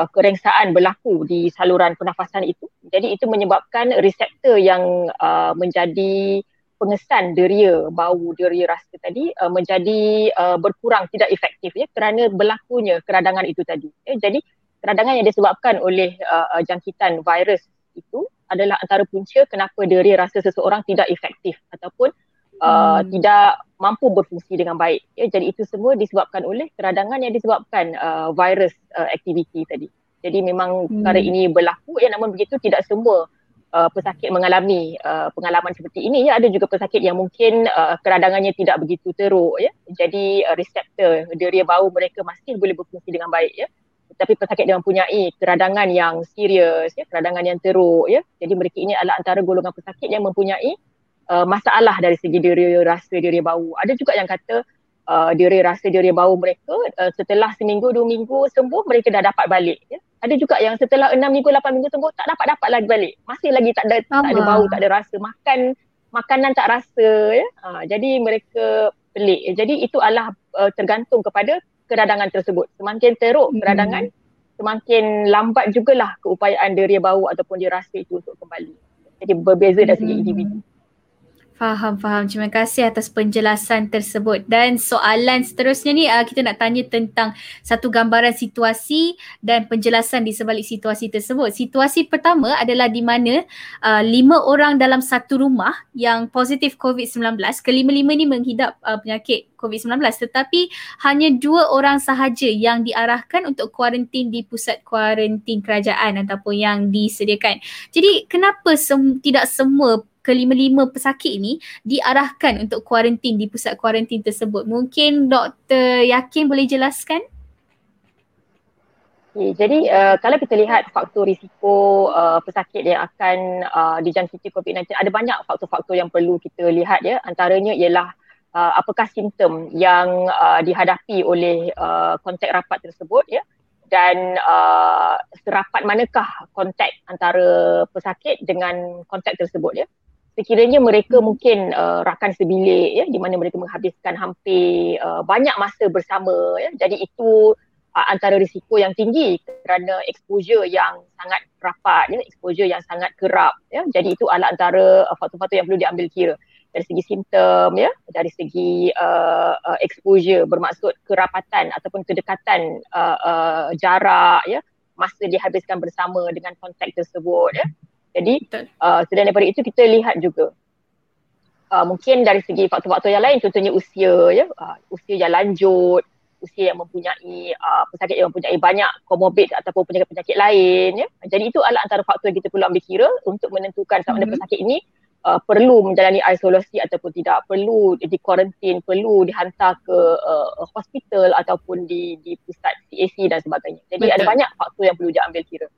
uh, kerengsaan berlaku di saluran pernafasan itu, jadi itu menyebabkan reseptor yang uh, menjadi pengesan deria, bau, deria rasa tadi uh, menjadi uh, berkurang, tidak efektif, ya, kerana berlakunya keradangan itu tadi. Ya. Jadi keradangan yang disebabkan oleh uh, jangkitan virus itu adalah antara punca kenapa deria rasa seseorang tidak efektif ataupun uh, hmm. tidak mampu berfungsi dengan baik. Ya. Jadi itu semua disebabkan oleh keradangan yang disebabkan uh, virus uh, aktiviti tadi. Jadi memang hmm. perkara ini berlaku, ya, namun begitu tidak semua Uh, pesakit mengalami uh, pengalaman seperti ini, ya. Ada juga pesakit yang mungkin uh, keradangannya tidak begitu teruk, ya. Jadi uh, reseptor deria bau mereka masih boleh berfungsi dengan baik, ya. Tetapi pesakit yang mempunyai keradangan yang serius, ya, keradangan yang teruk, ya. Jadi mereka ini adalah antara golongan pesakit yang mempunyai uh, masalah dari segi deria rasa, deria bau. Ada juga yang kata uh, deria rasa, deria bau mereka uh, setelah seminggu, dua minggu sembuh mereka dah dapat balik, ya. Ada juga yang setelah enam minggu, lapan minggu sembuh tak dapat-dapat lagi balik. Masih lagi tak ada, tak ada bau, tak ada rasa. Makan, makanan tak rasa. Ya? Ha, jadi mereka pelik. Jadi itu adalah uh, tergantung kepada keradangan tersebut. Semakin teruk keradangan, hmm. semakin lambat jugalah keupayaan deria bau ataupun dia rasa itu untuk kembali. Jadi berbeza dari hmm. segi individu. Faham, faham. Terima kasih atas penjelasan tersebut. Dan soalan seterusnya ni uh, kita nak tanya tentang satu gambaran situasi dan penjelasan di sebalik situasi tersebut. Situasi pertama adalah di mana uh, lima orang dalam satu rumah yang positif COVID nineteen, kelima-lima ni menghidap uh, penyakit COVID nineteen, tetapi hanya dua orang sahaja yang diarahkan untuk kuarantin di pusat kuarantin kerajaan ataupun yang disediakan. Jadi kenapa sem- tidak semua kelima-lima pesakit ini diarahkan untuk kuarantin di pusat kuarantin tersebut? Mungkin Doktor Yaqin boleh jelaskan? Okay, jadi uh, kalau kita lihat faktor risiko uh, pesakit yang akan uh, dijangkiti COVID nineteen, ada banyak faktor-faktor yang perlu kita lihat, ya. Antaranya ialah uh, apakah simptom yang uh, dihadapi oleh uh, kontak rapat tersebut, ya. Dan uh, serapat manakah kontak antara pesakit dengan kontak tersebut, ya. Sekiranya mereka mungkin uh, rakan sebilik, ya, di mana mereka menghabiskan hampir uh, banyak masa bersama, ya. Jadi itu uh, antara risiko yang tinggi kerana exposure yang sangat rapat, ya, exposure yang sangat kerap, ya. Jadi itu adalah antara uh, faktor-faktor yang perlu diambil kira. Dari segi simptom, ya, dari segi uh, uh, exposure bermaksud kerapatan ataupun kedekatan uh, uh, jarak, ya, masa dihabiskan bersama dengan kontak tersebut, ya. Jadi uh, selain daripada itu kita lihat juga uh, mungkin dari segi faktor-faktor yang lain, contohnya usia, ya, uh, usia yang lanjut, usia yang mempunyai uh, pesakit yang mempunyai banyak komorbid ataupun penyakit-penyakit lain. Ya. Jadi itu adalah antara faktor yang kita perlu ambil kira untuk menentukan sama ada pesakit ini uh, perlu menjalani isolasi ataupun tidak, perlu dikuarantin, perlu dihantar ke uh, hospital ataupun di, di pusat C A C dan sebagainya. Jadi betul, ada banyak faktor yang perlu diambil kira.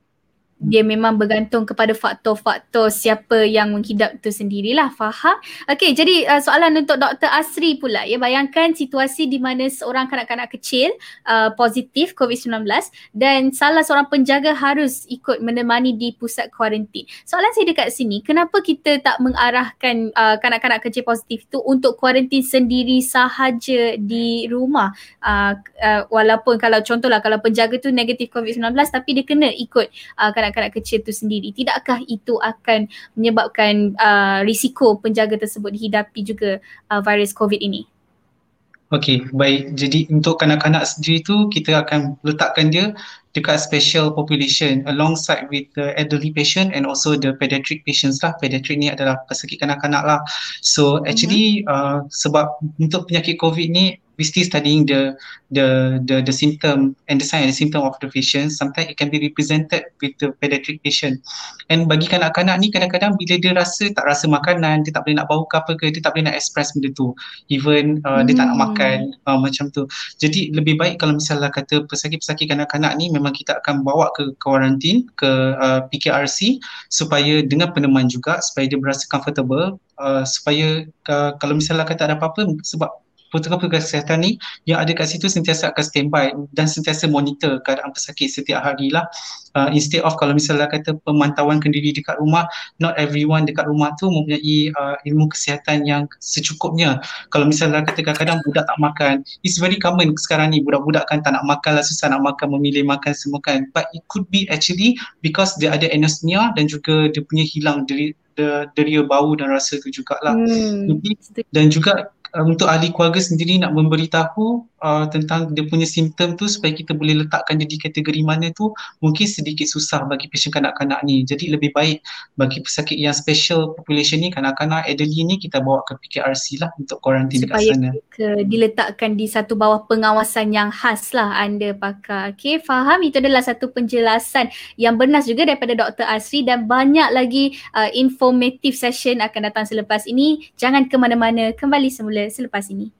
Dia memang bergantung kepada faktor-faktor siapa yang menghidap tu sendirilah, faham? Okey, jadi uh, soalan untuk Doktor Asri pula. Ya, bayangkan situasi di mana seorang kanak-kanak kecil uh, positif COVID nineteen dan salah seorang penjaga harus ikut menemani di pusat kuarantin. Soalan saya dekat sini, kenapa kita tak mengarahkan uh, kanak-kanak kecil positif tu untuk kuarantin sendiri sahaja di rumah? Uh, uh, walaupun kalau contohlah kalau penjaga tu negatif COVID nineteen tapi dia kena ikut uh, kanak-kanak kanak kecil tu sendiri. Tidakkah itu akan menyebabkan uh, risiko penjaga tersebut dihidapi juga uh, virus COVID ini? Okey, baik. Jadi untuk kanak-kanak sendiri tu kita akan letakkan dia dekat special population alongside with the elderly patient and also the pediatric patients lah. Pediatric ni adalah pesakit kanak-kanak lah. So actually mm-hmm. uh, sebab untuk penyakit COVID ni we still studying the the the the symptom and the sign and the symptom of the patient. Sometimes it can be represented with the pediatric patient. And bagi kanak-kanak ni kadang-kadang bila dia rasa tak rasa makanan, dia tak boleh nak bau ke apa ke, dia tak boleh nak express benda tu. Even uh, hmm. dia tak nak makan uh, macam tu. Jadi lebih baik kalau misalnya kata pesakit-pesakit kanak-kanak ni memang kita akan bawa ke kuarantin ke uh, P K R C supaya dengan peneman juga supaya dia berasa comfortable, uh, supaya uh, kalau misalnya kata ada apa-apa sebab protokol kesihatan ni yang ada kat situ sentiasa akan standby dan sentiasa monitor keadaan pesakit setiap hari lah. Uh, instead of kalau misalnya kata pemantauan kendiri dekat rumah, not everyone dekat rumah tu mempunyai uh, ilmu kesihatan yang secukupnya. Kalau misalnya kata kadang-kadang budak tak makan, it's very common sekarang ni budak-budak kan tak nak makan lah, susah nak makan, memilih makan semua kan. But it could be actually because dia ada anosmia dan juga dia punya hilang deri, der, deria bau dan rasa tu jugalah. Hmm. Dan juga untuk ahli keluarga sendiri nak memberitahu uh, tentang dia punya simptom tu supaya kita boleh letakkan dia di kategori mana tu mungkin sedikit susah bagi pesakit kanak-kanak ni. Jadi lebih baik bagi pesakit yang special population ni, kanak-kanak elderly ni kita bawa ke P K R C lah untuk kuarantin kat sana. Supaya diletakkan di satu bawah pengawasan yang khas lah anda pakai. Okay, faham? Itu adalah satu penjelasan yang bernas juga daripada Doktor Asri dan banyak lagi uh, informative session akan datang selepas ini. Jangan ke mana-mana, kembali semula selepas ini.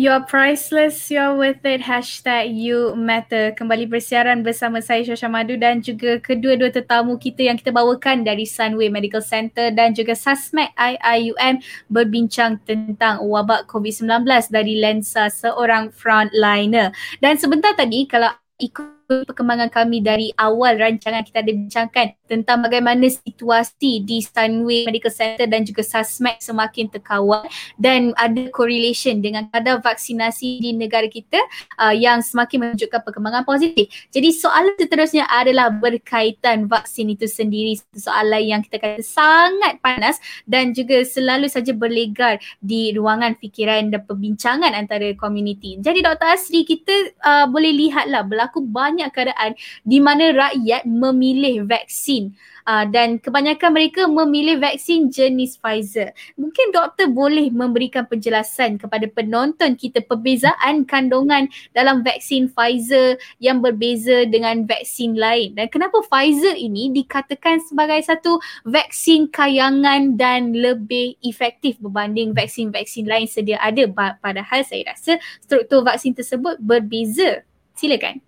You're priceless, you're worth it. Hashtag YouMatter. Kembali bersiaran bersama saya Syasha Madu dan juga kedua-dua tetamu kita yang kita bawakan dari Sunway Medical Center dan juga SASMEC I I U M berbincang tentang wabak COVID nineteen dari lensa seorang frontliner. Dan sebentar tadi kalau ikut perkembangan kami dari awal rancangan, kita ada bincangkan tentang bagaimana situasi di Sunway Medical Center dan juga SASMEC semakin terkawal dan ada correlation dengan kadar vaksinasi di negara kita uh, yang semakin menunjukkan perkembangan positif. Jadi soalan seterusnya adalah berkaitan vaksin itu sendiri, soalan yang kita kata sangat panas dan juga selalu saja berlegar di ruangan fikiran dan perbincangan antara komuniti. Jadi Doktor Asri, kita uh, boleh lihatlah berlaku banyak keadaan di mana rakyat memilih vaksin uh, dan kebanyakan mereka memilih vaksin jenis Pfizer. Mungkin doktor boleh memberikan penjelasan kepada penonton kita perbezaan kandungan dalam vaksin Pfizer yang berbeza dengan vaksin lain dan kenapa Pfizer ini dikatakan sebagai satu vaksin kayangan dan lebih efektif berbanding vaksin-vaksin lain sedia ada, padahal saya rasa struktur vaksin tersebut berbeza. Silakan.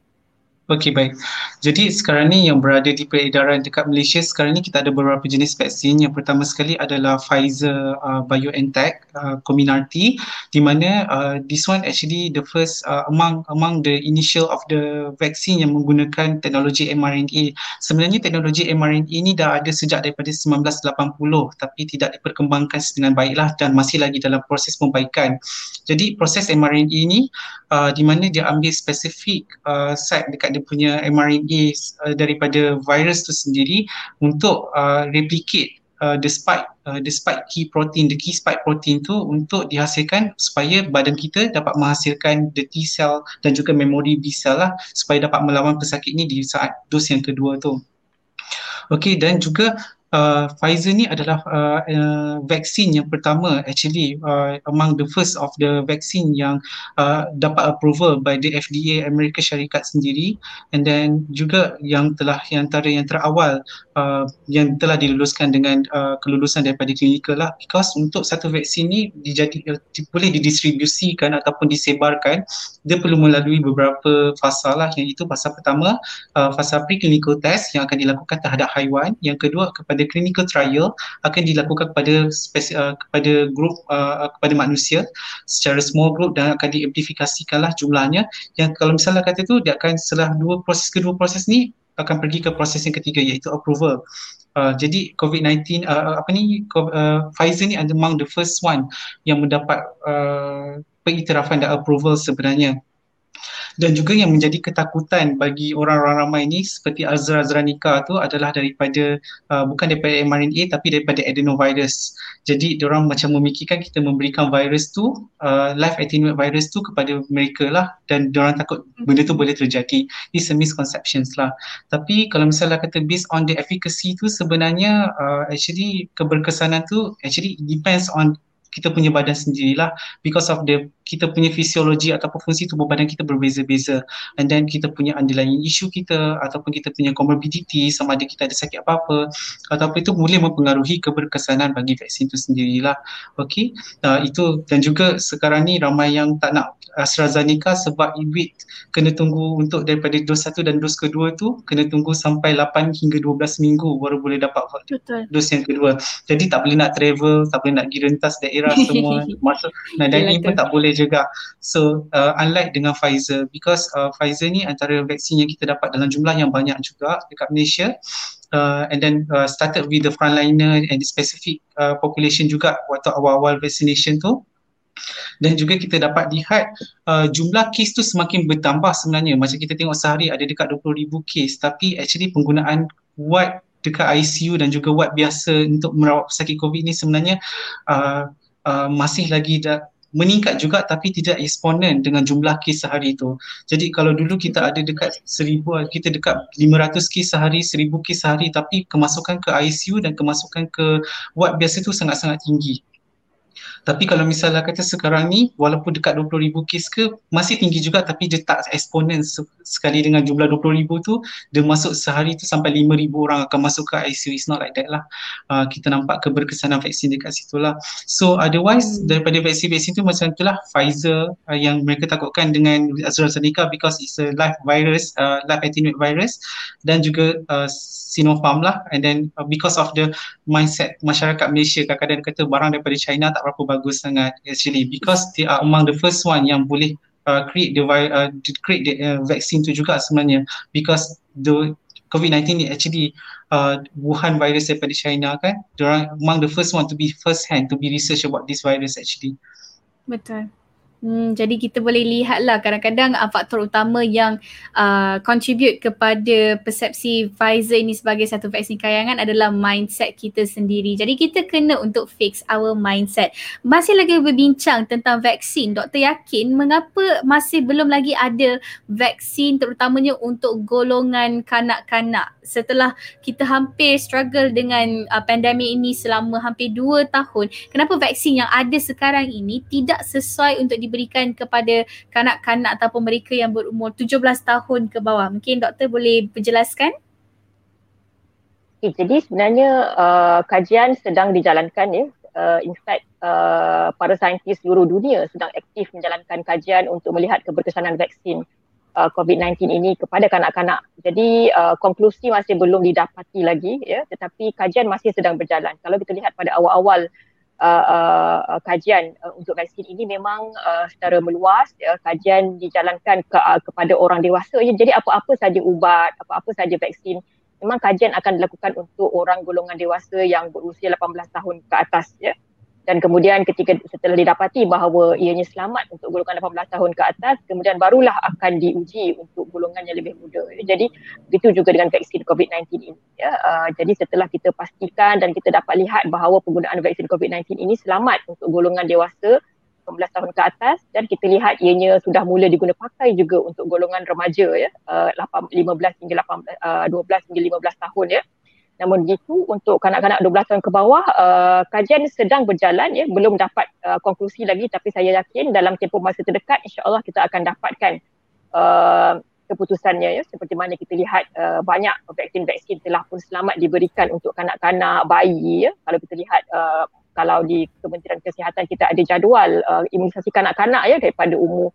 Okey, baik. Jadi sekarang ni yang berada di peredaran dekat Malaysia sekarang ni kita ada beberapa jenis vaksin. Yang pertama sekali adalah Pfizer, uh, BioNTech, uh, Comirnaty, di mana uh, this one actually the first uh, among among the initial of the vaccine yang menggunakan teknologi mRNA. Sebenarnya teknologi mRNA ini dah ada sejak daripada nineteen eighty tapi tidak diperkembangkan dengan baiklah dan masih lagi dalam proses pembaikan. Jadi proses mRNA ini uh, di mana dia ambil spesifik uh, site dekat dia punya mRNA uh, daripada virus tu sendiri untuk uh, replicate uh, the spike Uh, the spike key protein, the key spike protein tu untuk dihasilkan supaya badan kita dapat menghasilkan the T cell dan juga memori B cell lah supaya dapat melawan pesakit ni di saat dos yang kedua tu. Okey, dan juga Uh, Pfizer ni adalah uh, uh, vaksin yang pertama actually uh, among the first of the vaksin yang uh, dapat approval by the F D A Amerika Syarikat sendiri, and then juga yang telah yang antara yang terawal uh, yang telah diluluskan dengan uh, kelulusan daripada klinikal lah, because untuk satu vaksin ni dijadi, uh, boleh didistribusikan ataupun disebarkan dia perlu melalui beberapa fasa lah, yang itu fasa pertama uh, fasa preclinical test yang akan dilakukan terhadap haiwan, yang kedua kepada the clinical trial akan dilakukan kepada spes- uh, kepada grup uh, kepada manusia secara small group dan akan diamplifikasikanlah jumlahnya, yang kalau misalnya kata tu dia akan setelah dua proses kedua proses ni akan pergi ke proses yang ketiga iaitu approval. Uh, jadi COVID nineteen uh, apa ni uh, Pfizer ni among the first one yang mendapat uh, pengiktirafan dan approval sebenarnya. Dan juga yang menjadi ketakutan bagi orang-orang ramai ni seperti AstraZeneca tu adalah daripada uh, bukan daripada mRNA tapi daripada adenovirus. Jadi diorang macam memikirkan kita memberikan virus tu uh, live attenuate virus tu kepada mereka lah dan diorang takut benda tu boleh terjadi. It's a misconceptions lah. Tapi kalau misalnya kata based on the efficacy tu sebenarnya uh, actually keberkesanan tu actually depends on kita punya badan sendirilah, because of the kita punya fisiologi ataupun fungsi tubuh badan kita berbeza-beza, and then kita punya underlying issue kita ataupun kita punya comorbidity sama ada kita ada sakit apa-apa ataupun itu boleh mempengaruhi keberkesanan bagi vaksin itu sendirilah. Okey, uh, itu dan juga sekarang ni ramai yang tak nak AstraZeneca sebab wait kena tunggu untuk daripada dos satu dan dos kedua tu kena tunggu sampai eight hingga twelve minggu baru boleh dapat Betul. dos yang kedua. Jadi tak boleh nak travel, tak boleh nak pergi rentas daerah semua masuk nah, dan ini pun tak boleh juga. So uh, unlike dengan Pfizer, because uh, Pfizer ni antara vaksin yang kita dapat dalam jumlah yang banyak juga dekat Malaysia, uh, and then uh, started with the frontliner and the specific uh, population juga waktu awal-awal vaccination tu. Dan juga kita dapat lihat uh, jumlah kes tu semakin bertambah sebenarnya. Macam kita tengok sehari ada dekat twenty thousand kes, tapi actually penggunaan wad dekat I C U dan juga wad biasa untuk merawat pesakit COVID ni sebenarnya uh, Uh, masih lagi dah meningkat juga tapi tidak eksponen dengan jumlah kes sehari itu. Jadi kalau dulu kita ada dekat seribu, kita dekat lima ratus kes sehari, seribu kes sehari, tapi kemasukan ke I C U dan kemasukan ke wad biasa tu sangat-sangat tinggi. Tapi kalau misalnya kata sekarang ni, walaupun dekat dua puluh ribu kes ke, masih tinggi juga tapi dia tak eksponen sekali dengan jumlah dua puluh ribu tu, dia masuk sehari tu sampai lima ribu orang akan masuk ke I C U. It's not like that lah. Uh, kita nampak keberkesanan vaksin dekat situ lah. So otherwise, daripada vaksin-vaksin tu macam itulah Pfizer uh, yang mereka takutkan dengan AstraZeneca because it's a live virus, uh, live attenuated virus, dan juga uh, Sinopharm lah, and then uh, because of the mindset masyarakat Malaysia, kadang-kadang kata barang daripada China tak berapa bagus sangat actually, because they are among the first one yang boleh uh, create the uh, create the uh, vaccine tu juga sebenarnya, because the COVID nineteen ni actually uh, Wuhan virus daripada China kan, they are among the first one to be first hand to be research about this virus actually. Betul. Hmm, jadi kita boleh lihatlah kadang-kadang uh, faktor utama yang uh, contribute kepada persepsi Pfizer ini sebagai satu vaksin kayangan adalah mindset kita sendiri. Jadi kita kena untuk fix our mindset. Masih lagi berbincang tentang vaksin, Doktor Yaqin, mengapa masih belum lagi ada vaksin terutamanya untuk golongan kanak-kanak setelah kita hampir struggle dengan uh, pandemik ini selama hampir dua tahun? Kenapa vaksin yang ada sekarang ini tidak sesuai untuk di berikan kepada kanak-kanak ataupun mereka yang berumur tujuh belas tahun ke bawah? Mungkin doktor boleh penjelaskan? Okay, jadi sebenarnya uh, kajian sedang dijalankan ya. Uh, in fact, uh, para saintis seluruh dunia sedang aktif menjalankan kajian untuk melihat keberkesanan vaksin uh, COVID nineteen ini kepada kanak-kanak. Jadi uh, konklusi masih belum didapati lagi ya, tetapi kajian masih sedang berjalan. Kalau kita lihat pada awal-awal Uh, uh, kajian uh, untuk vaksin ini memang uh, secara meluas uh, kajian dijalankan ke, uh, kepada orang dewasa. Jadi apa-apa saja ubat, apa-apa saja vaksin, memang kajian akan dilakukan untuk orang golongan dewasa yang berusia lapan belas tahun ke atas ya. Dan kemudian ketika setelah didapati bahawa ianya selamat untuk golongan lapan belas tahun ke atas, kemudian barulah akan diuji untuk golongan yang lebih muda. Jadi begitu juga dengan vaksin COVID nineteen ini. Ya. Uh, jadi setelah kita pastikan dan kita dapat lihat bahawa penggunaan vaksin COVID nineteen ini selamat untuk golongan dewasa lapan belas tahun ke atas, dan kita lihat ianya sudah mula diguna pakai juga untuk golongan remaja ya, uh, lima belas hingga lapan belas, uh, dua belas hingga lima belas tahun ya. Namun begitu untuk kanak-kanak dua belas tahun ke bawah uh, kajian sedang berjalan ya, belum dapat uh, konklusi lagi, tapi saya yakin dalam tempoh masa terdekat insya-Allah kita akan dapatkan uh, keputusannya ya, seperti mana kita lihat uh, banyak vaksin-vaksin telah pun selamat diberikan untuk kanak-kanak, bayi ya. Kalau kita lihat uh, kalau di Kementerian Kesihatan kita ada jadual uh, imunisasi kanak-kanak ya daripada umur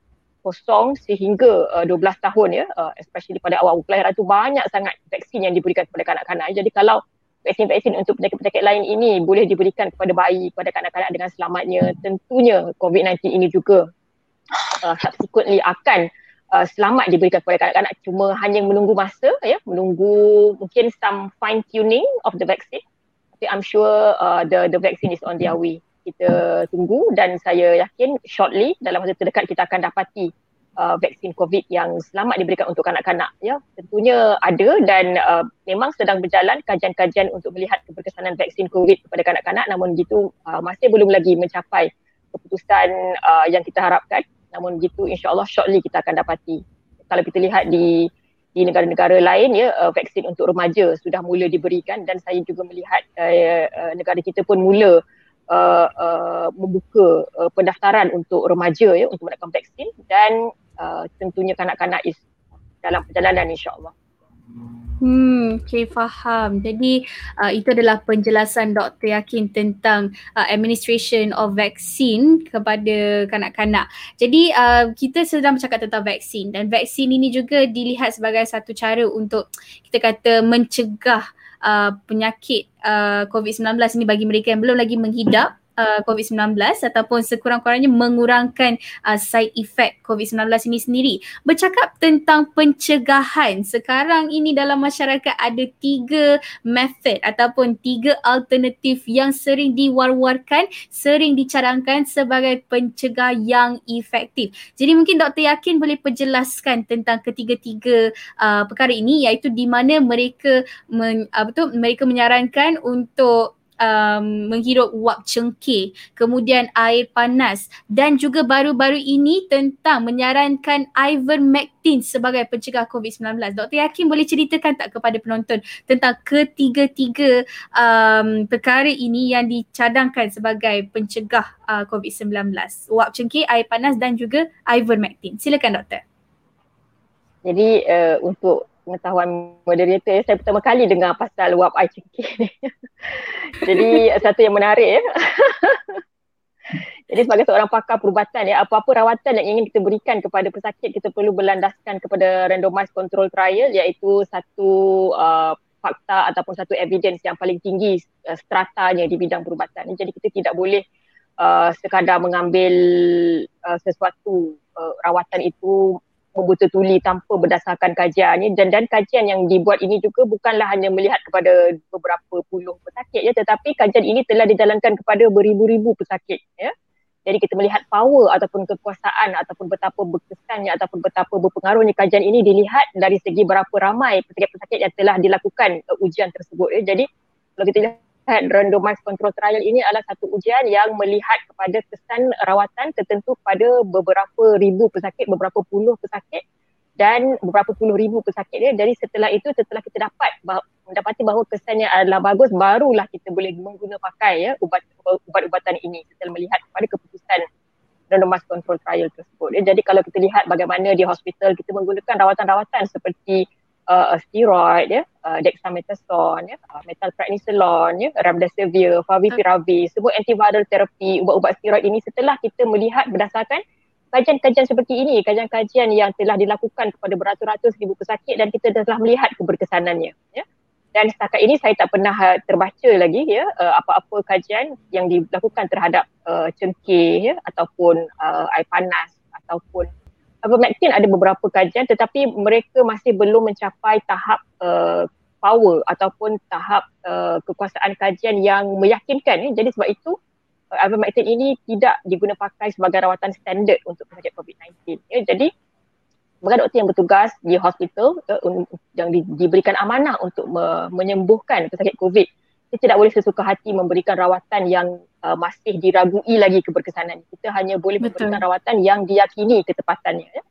kosong sehingga uh, dua belas tahun ya, uh, especially pada awal kelahiran tu banyak sangat vaksin yang diberikan kepada kanak-kanak. Jadi kalau vaksin-vaksin untuk penyakit-penyakit lain ini boleh diberikan kepada bayi, kepada kanak-kanak dengan selamatnya, tentunya COVID nineteen ini juga uh, subsequently akan uh, selamat diberikan kepada kanak-kanak, cuma hanya menunggu masa ya, menunggu mungkin some fine tuning of the vaccine. Tapi I'm sure uh, the the vaccine is on their way. Kita tunggu dan saya yakin shortly dalam masa terdekat kita akan dapati uh, vaksin COVID yang selamat diberikan untuk kanak-kanak ya. Tentunya ada dan uh, memang sedang berjalan kajian-kajian untuk melihat keberkesanan vaksin COVID kepada kanak-kanak, namun begitu uh, masih belum lagi mencapai keputusan uh, yang kita harapkan. Namun begitu insya-Allah shortly kita akan dapati. Kalau kita lihat di di negara-negara lain ya, uh, vaksin untuk remaja sudah mula diberikan, dan saya juga melihat uh, uh, negara kita pun mula Uh, uh, membuka uh, pendaftaran untuk remaja ya, untuk mendapatkan vaksin, dan uh, tentunya kanak-kanak is dalam perjalanan insya-Allah. Hmm, okay, faham. Jadi uh, itu adalah penjelasan Doktor Yaqin tentang uh, administration of vaksin kepada kanak-kanak. Jadi uh, kita sedang bercakap tentang vaksin, dan vaksin ini juga dilihat sebagai satu cara untuk kita kata mencegah uh, penyakit uh, COVID nineteen ini bagi mereka yang belum lagi menghidap Uh, COVID nineteen ataupun sekurang-kurangnya mengurangkan uh, side effect COVID nineteen ini sendiri. Bercakap tentang pencegahan, sekarang ini dalam masyarakat ada tiga method ataupun tiga alternatif yang sering diwar-warkan, sering dicarangkan sebagai pencegah yang efektif. Jadi mungkin Doktor Yaqin boleh penjelaskan tentang ketiga-tiga uh, perkara ini, iaitu di mana mereka men, uh, betul, mereka menyarankan untuk um, menghirup wap cengkeh, kemudian air panas, dan juga baru-baru ini tentang menyarankan Ivermectin sebagai pencegah COVID sembilan belas. Doktor Yaqin boleh ceritakan tak kepada penonton tentang ketiga-tiga um, perkara ini yang dicadangkan sebagai pencegah uh, COVID sembilan belas? Wap cengkeh, air panas dan juga Ivermectin. Silakan doktor. Jadi uh, untuk pengetahuan moderator, saya pertama kali dengar pasal wap air cengkeh ni. Jadi satu yang menarik ya. Jadi sebagai seorang pakar perubatan ya, apa-apa rawatan yang ingin kita berikan kepada pesakit, kita perlu berlandaskan kepada randomised control trial, iaitu satu uh, fakta ataupun satu evidence yang paling tinggi uh, stratanya di bidang perubatan. Jadi kita tidak boleh uh, sekadar mengambil uh, sesuatu uh, rawatan itu membuta tuli tanpa berdasarkan kajiannya, dan dan kajian yang dibuat ini juga bukanlah hanya melihat kepada beberapa puluh pesakit ya, tetapi kajian ini telah dijalankan kepada beribu-ribu pesakit ya. Jadi kita melihat power ataupun kekuasaan ataupun betapa berkesannya ataupun betapa berpengaruhnya kajian ini dilihat dari segi berapa ramai pesakit-pesakit yang telah dilakukan uh, ujian tersebut ya. Jadi kalau kita lihat randomised control trial ini adalah satu ujian yang melihat kepada kesan rawatan tertentu pada beberapa ribu pesakit, beberapa puluh pesakit dan beberapa puluh ribu pesakit ya. Jadi setelah itu, setelah kita dapat mendapati bahawa kesannya adalah bagus, barulah kita boleh menggunakan pakai ya ubat, ubat-ubatan ini setelah melihat kepada keputusan randomised control trial tersebut. Jadi kalau kita lihat bagaimana di hospital kita menggunakan rawatan-rawatan seperti uh, steroid, ya, uh, dexamethasone, ya, uh, methylprednisolone, ya, ramdesivir, favipiravir, semua antiviral therapy, ubat-ubat steroid ini setelah kita melihat berdasarkan kajian-kajian seperti ini, kajian-kajian yang telah dilakukan kepada beratus-ratus ribu pesakit dan kita telah melihat keberkesanannya. Ya. Dan setakat ini saya tak pernah uh, terbaca lagi ya uh, apa-apa kajian yang dilakukan terhadap uh, cengkeh ya, ataupun uh, air panas ataupun Ivermectin. Ada beberapa kajian tetapi mereka masih belum mencapai tahap uh, power ataupun tahap uh, kekuasaan kajian yang meyakinkan ya. Jadi sebab itu uh, Ivermectin ini tidak digunapakai sebagai rawatan standard untuk pesakit COVID sembilan belas ya. Jadi sebagai doktor yang bertugas di hospital uh, yang di, diberikan amanah untuk me, menyembuhkan pesakit COVID, kita tidak boleh sesuka hati memberikan rawatan yang uh, masih diragui lagi keberkesanan. Kita hanya boleh Betul. Memberikan rawatan yang diyakini ketepatannya ya.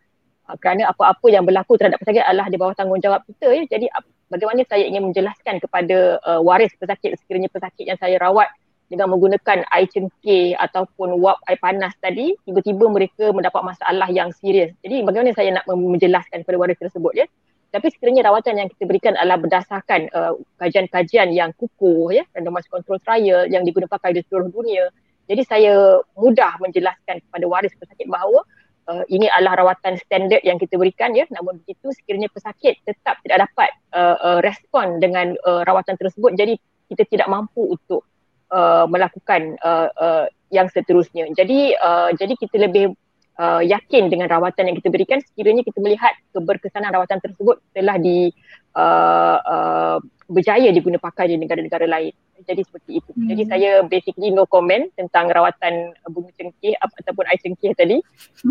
uh, kerana apa-apa yang berlaku terhadap pesakit adalah di bawah tanggungjawab kita ya. Jadi uh, bagaimana saya ingin menjelaskan kepada uh, waris pesakit sekiranya pesakit yang saya rawat dengan menggunakan air cengkeh ataupun wap air panas tadi, tiba-tiba mereka mendapat masalah yang serius. Jadi bagaimana saya nak menjelaskan kepada waris tersebut ya. Tapi sekiranya rawatan yang kita berikan adalah berdasarkan uh, kajian-kajian yang kukuh ya, randomised control trial yang digunakan di seluruh dunia. Jadi saya mudah menjelaskan kepada waris pesakit bahawa uh, ini adalah rawatan standard yang kita berikan ya. Namun begitu sekiranya pesakit tetap tidak dapat uh, uh, respon dengan uh, rawatan tersebut, jadi kita tidak mampu untuk Uh, melakukan uh, uh, yang seterusnya. Jadi uh, jadi kita lebih uh, yakin dengan rawatan yang kita berikan sekiranya kita melihat keberkesanan rawatan tersebut telah di uh, uh, berjaya digunapakai di negara-negara lain. Jadi seperti itu. Hmm. Jadi saya basically no comment tentang rawatan bunga cengkeh ataupun air cengkeh tadi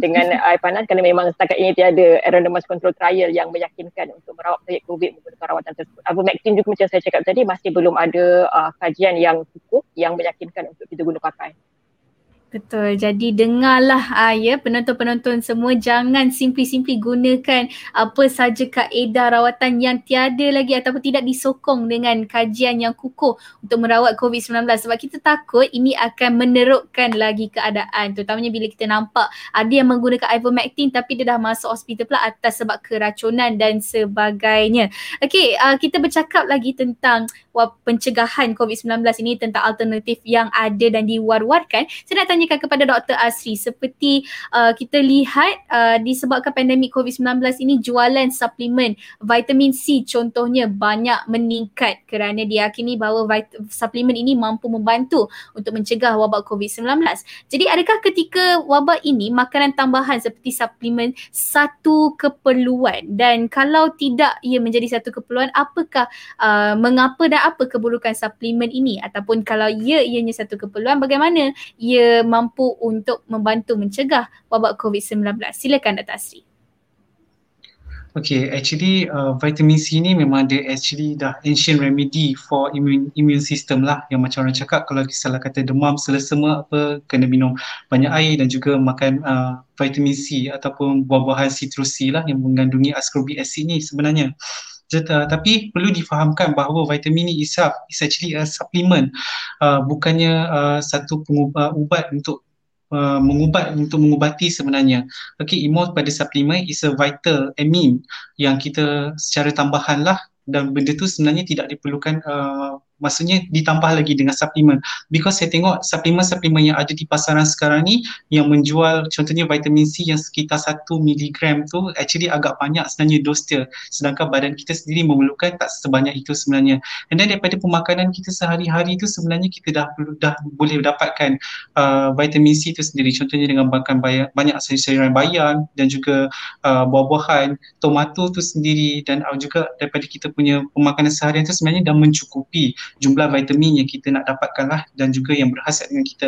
dengan air panas kerana memang setakat ini tiada randomised control trial yang meyakinkan untuk merawat pesakit COVID menggunakan rawatan tersebut. Ivermectin juga macam saya cakap tadi masih belum ada uh, kajian yang cukup yang meyakinkan untuk kita guna pakai. Betul. Jadi dengarlah uh, ya penonton-penonton semua, jangan simply-simply gunakan apa saja kaedah rawatan yang tiada lagi ataupun tidak disokong dengan kajian yang kukuh untuk merawat COVID sembilan belas, sebab kita takut ini akan menerukkan lagi keadaan, terutamanya bila kita nampak ada yang menggunakan Ivermectin tapi dia dah masuk hospital pula atas sebab keracunan dan sebagainya. Okey, uh, kita bercakap lagi tentang wah, pencegahan COVID sembilan belas ini, tentang alternatif yang ada dan diwar-warkan. Saya nak tanya kepada Doktor Asri, seperti uh, kita lihat uh, disebabkan pandemik COVID sembilan belas ini, jualan suplemen vitamin C contohnya banyak meningkat kerana diyakini bahawa vit- suplemen ini mampu membantu untuk mencegah wabak COVID sembilan belas. Jadi adakah ketika wabak ini makanan tambahan seperti suplemen satu keperluan, dan kalau tidak ia menjadi satu keperluan, apakah uh, mengapa dan apa keburukan suplemen ini, ataupun kalau ia ianya satu keperluan bagaimana ia mampu untuk membantu mencegah wabak COVID sembilan belas? Silakan Doktor Asri. Okay, actually uh, vitamin C ni memang dia actually dah ancient remedy for immune immune system lah, yang macam orang cakap kalau salah kata demam, selesema apa, kena minum banyak air dan juga makan uh, vitamin C ataupun buah-buahan citrusi lah yang mengandungi ascorbic acid ni sebenarnya. Jadi, uh, tapi perlu difahamkan bahawa vitamin ini is, is actually a supplement, uh, bukannya uh, satu pengubat, uh, ubat untuk uh, mengubat untuk mengubati sebenarnya. Okey, imun pada suplemen is a vital amine yang kita secara tambahan lah, dan benda tu sebenarnya tidak diperlukan, uh, maksudnya ditambah lagi dengan suplemen, because saya tengok suplemen-suplemen yang ada di pasaran sekarang ni yang menjual contohnya vitamin C yang sekitar satu miligram tu actually agak banyak sebenarnya dos dia, sedangkan badan kita sendiri memerlukan tak sebanyak itu sebenarnya. And then daripada pemakanan kita sehari-hari tu sebenarnya kita dah dah boleh dapatkan uh, vitamin C tu sendiri, contohnya dengan makan bayar, banyak sayur-sayuran bayam dan juga uh, buah-buahan, tomato tu sendiri, dan juga daripada kita punya pemakanan seharian tu sebenarnya dah mencukupi jumlah vitamin yang kita nak dapatkan lah, dan juga yang berkhasiat dengan kita.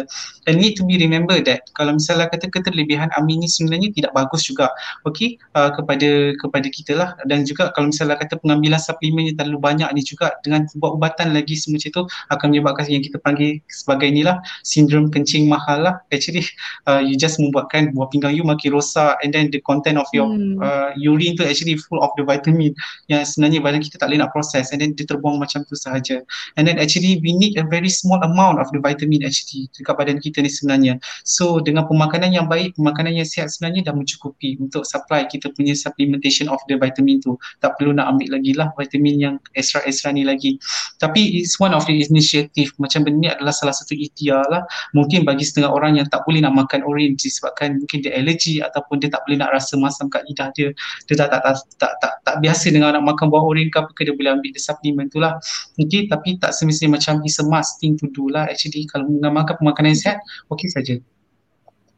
And need to be remember that kalau misalnya kata keterlebihan amin ni sebenarnya tidak bagus juga, okey, uh, kepada kepada kita lah, dan juga kalau misalnya kata pengambilan suplemen yang terlalu banyak ni juga dengan ubat-ubatan lagi semua itu akan menyebabkan yang kita panggil sebagai inilah sindrom kencing mahal lah. Actually uh, you just membuatkan buah pinggang you makin rosak, and then the content of your hmm. uh, urine tu actually full of the vitamin yang sebenarnya badan kita tak boleh nak proses, and then dia terbuang macam tu sahaja. And then actually we need a very small amount of the vitamin actually dekat badan kita ni sebenarnya. So dengan pemakanan yang baik, pemakanan yang sihat sebenarnya dah mencukupi untuk supply kita punya supplementation of the vitamin tu. Tak perlu nak ambil lagi lah vitamin yang extra-extra ni lagi. Tapi it's one of the initiative, macam benda ni adalah salah satu ikhtiar lah. Mungkin bagi setengah orang yang tak boleh nak makan orange disebabkan mungkin dia alergi ataupun dia tak boleh nak rasa masam kat lidah dia, dia tak tak tak tak, tak, tak biasa dengan nak makan buah orange ke apa ke, dia boleh ambil the supplement tu lah. Okay, tapi tak semestinya macam it's a must thing to do lah actually. Kalau mengamalkan pemakanan sihat, okey saja.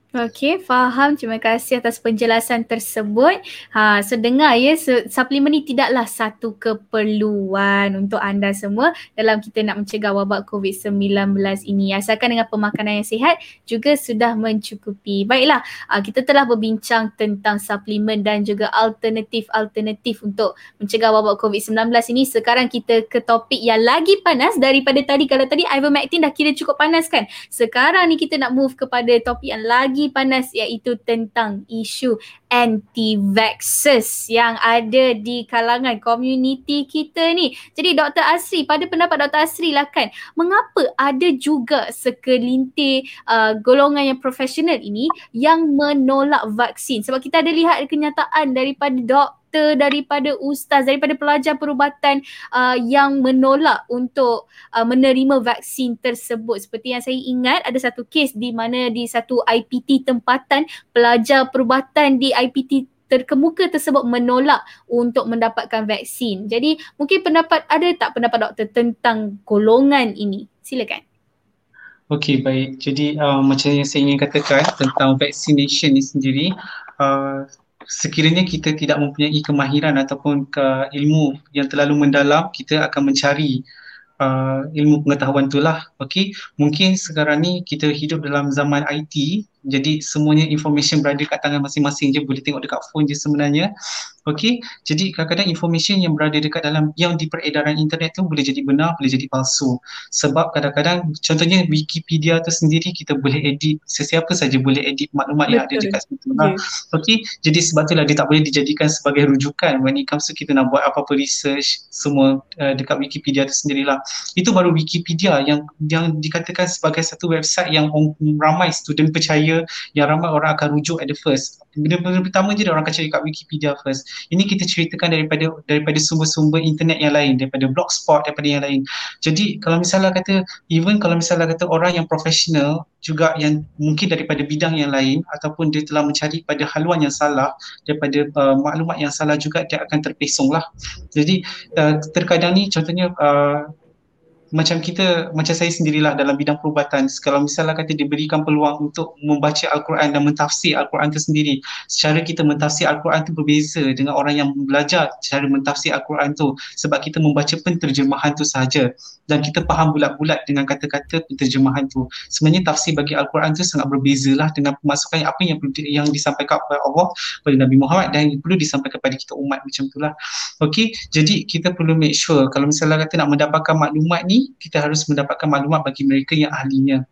Okey, faham. Terima kasih atas penjelasan tersebut. Ha, so dengar ya, suplemen ni tidaklah satu keperluan untuk anda semua dalam kita nak mencegah wabak covid sembilan belas ini, asalkan dengan pemakanan yang sihat juga sudah mencukupi. Baiklah, ha, kita telah berbincang tentang suplemen dan juga alternatif-alternatif untuk mencegah wabak covid sembilan belas ini. Sekarang kita ke topik yang lagi panas daripada tadi. Kalau tadi Ivermectin dah kira cukup panas kan, sekarang ni kita nak move kepada topik yang lagi panas, iaitu tentang isu anti-vaxxers yang ada di kalangan komuniti kita ni. Jadi Doktor Asri, pada pendapat Doktor Asri lah kan, mengapa ada juga sekelintir uh, golongan yang profesional ini yang menolak vaksin? Sebab kita ada lihat kenyataan daripada doktor, daripada ustaz, daripada pelajar perubatan uh, yang menolak untuk uh, menerima vaksin tersebut. Seperti yang saya ingat, ada satu kes di mana di satu I P T tempatan, pelajar perubatan di I P T terkemuka tersebut menolak untuk mendapatkan vaksin. Jadi mungkin pendapat, ada tak pendapat doktor tentang golongan ini? Silakan. Okey, baik. Jadi uh, macam yang saya ingin katakan tentang vaccination ini sendiri, uh, sekiranya kita tidak mempunyai kemahiran ataupun ke ilmu yang terlalu mendalam, kita akan mencari Uh, ilmu pengetahuan tu lah. Okay, mungkin sekarang ni kita hidup dalam zaman I T, jadi semuanya information berada kat tangan masing-masing je, boleh tengok dekat phone je sebenarnya. Okay, jadi kadang-kadang information yang berada dekat dalam, yang di peredaran internet tu boleh jadi benar, boleh jadi palsu. Sebab kadang-kadang contohnya Wikipedia tu sendiri kita boleh edit, sesiapa saja boleh edit maklumat Betul. yang ada dekat situ lah. Yes. Okay, jadi sebab tu lah dia tak boleh dijadikan sebagai rujukan when it comes to kita nak buat apa-apa research semua uh, dekat Wikipedia tu sendirilah. Itu baru Wikipedia yang yang dikatakan sebagai satu website yang ramai student percaya, yang ramai orang akan rujuk at the first. Benda-benda pertama je orang akan cari kat Wikipedia first. Ini kita ceritakan daripada daripada sumber-sumber internet yang lain, daripada Blogspot, daripada yang lain. Jadi kalau misalnya kata, even kalau misalnya kata orang yang profesional juga yang mungkin daripada bidang yang lain ataupun dia telah mencari pada haluan yang salah, daripada uh, maklumat yang salah juga, dia akan terpesong lah. Jadi uh, terkadang ni contohnya uh, macam kita, macam saya sendirilah dalam bidang perubatan, kalau misalnya kata diberikan peluang untuk membaca Al-Quran dan mentafsir Al-Quran itu sendiri, secara kita mentafsir Al-Quran itu berbeza dengan orang yang belajar cara mentafsir Al-Quran tu, sebab kita membaca penterjemahan tu sahaja dan kita faham bulat-bulat dengan kata-kata penterjemahan tu. Sebenarnya tafsir bagi Al-Quran tu sangat berbezalah dengan pemasukan apa yang yang disampaikan oleh Allah kepada Nabi Muhammad dan perlu disampaikan kepada kita umat, macam itulah. Okey, jadi kita perlu make sure kalau misalnya kata nak mendapatkan maklumat ni, kita harus mendapatkan maklumat bagi mereka yang ahlinya.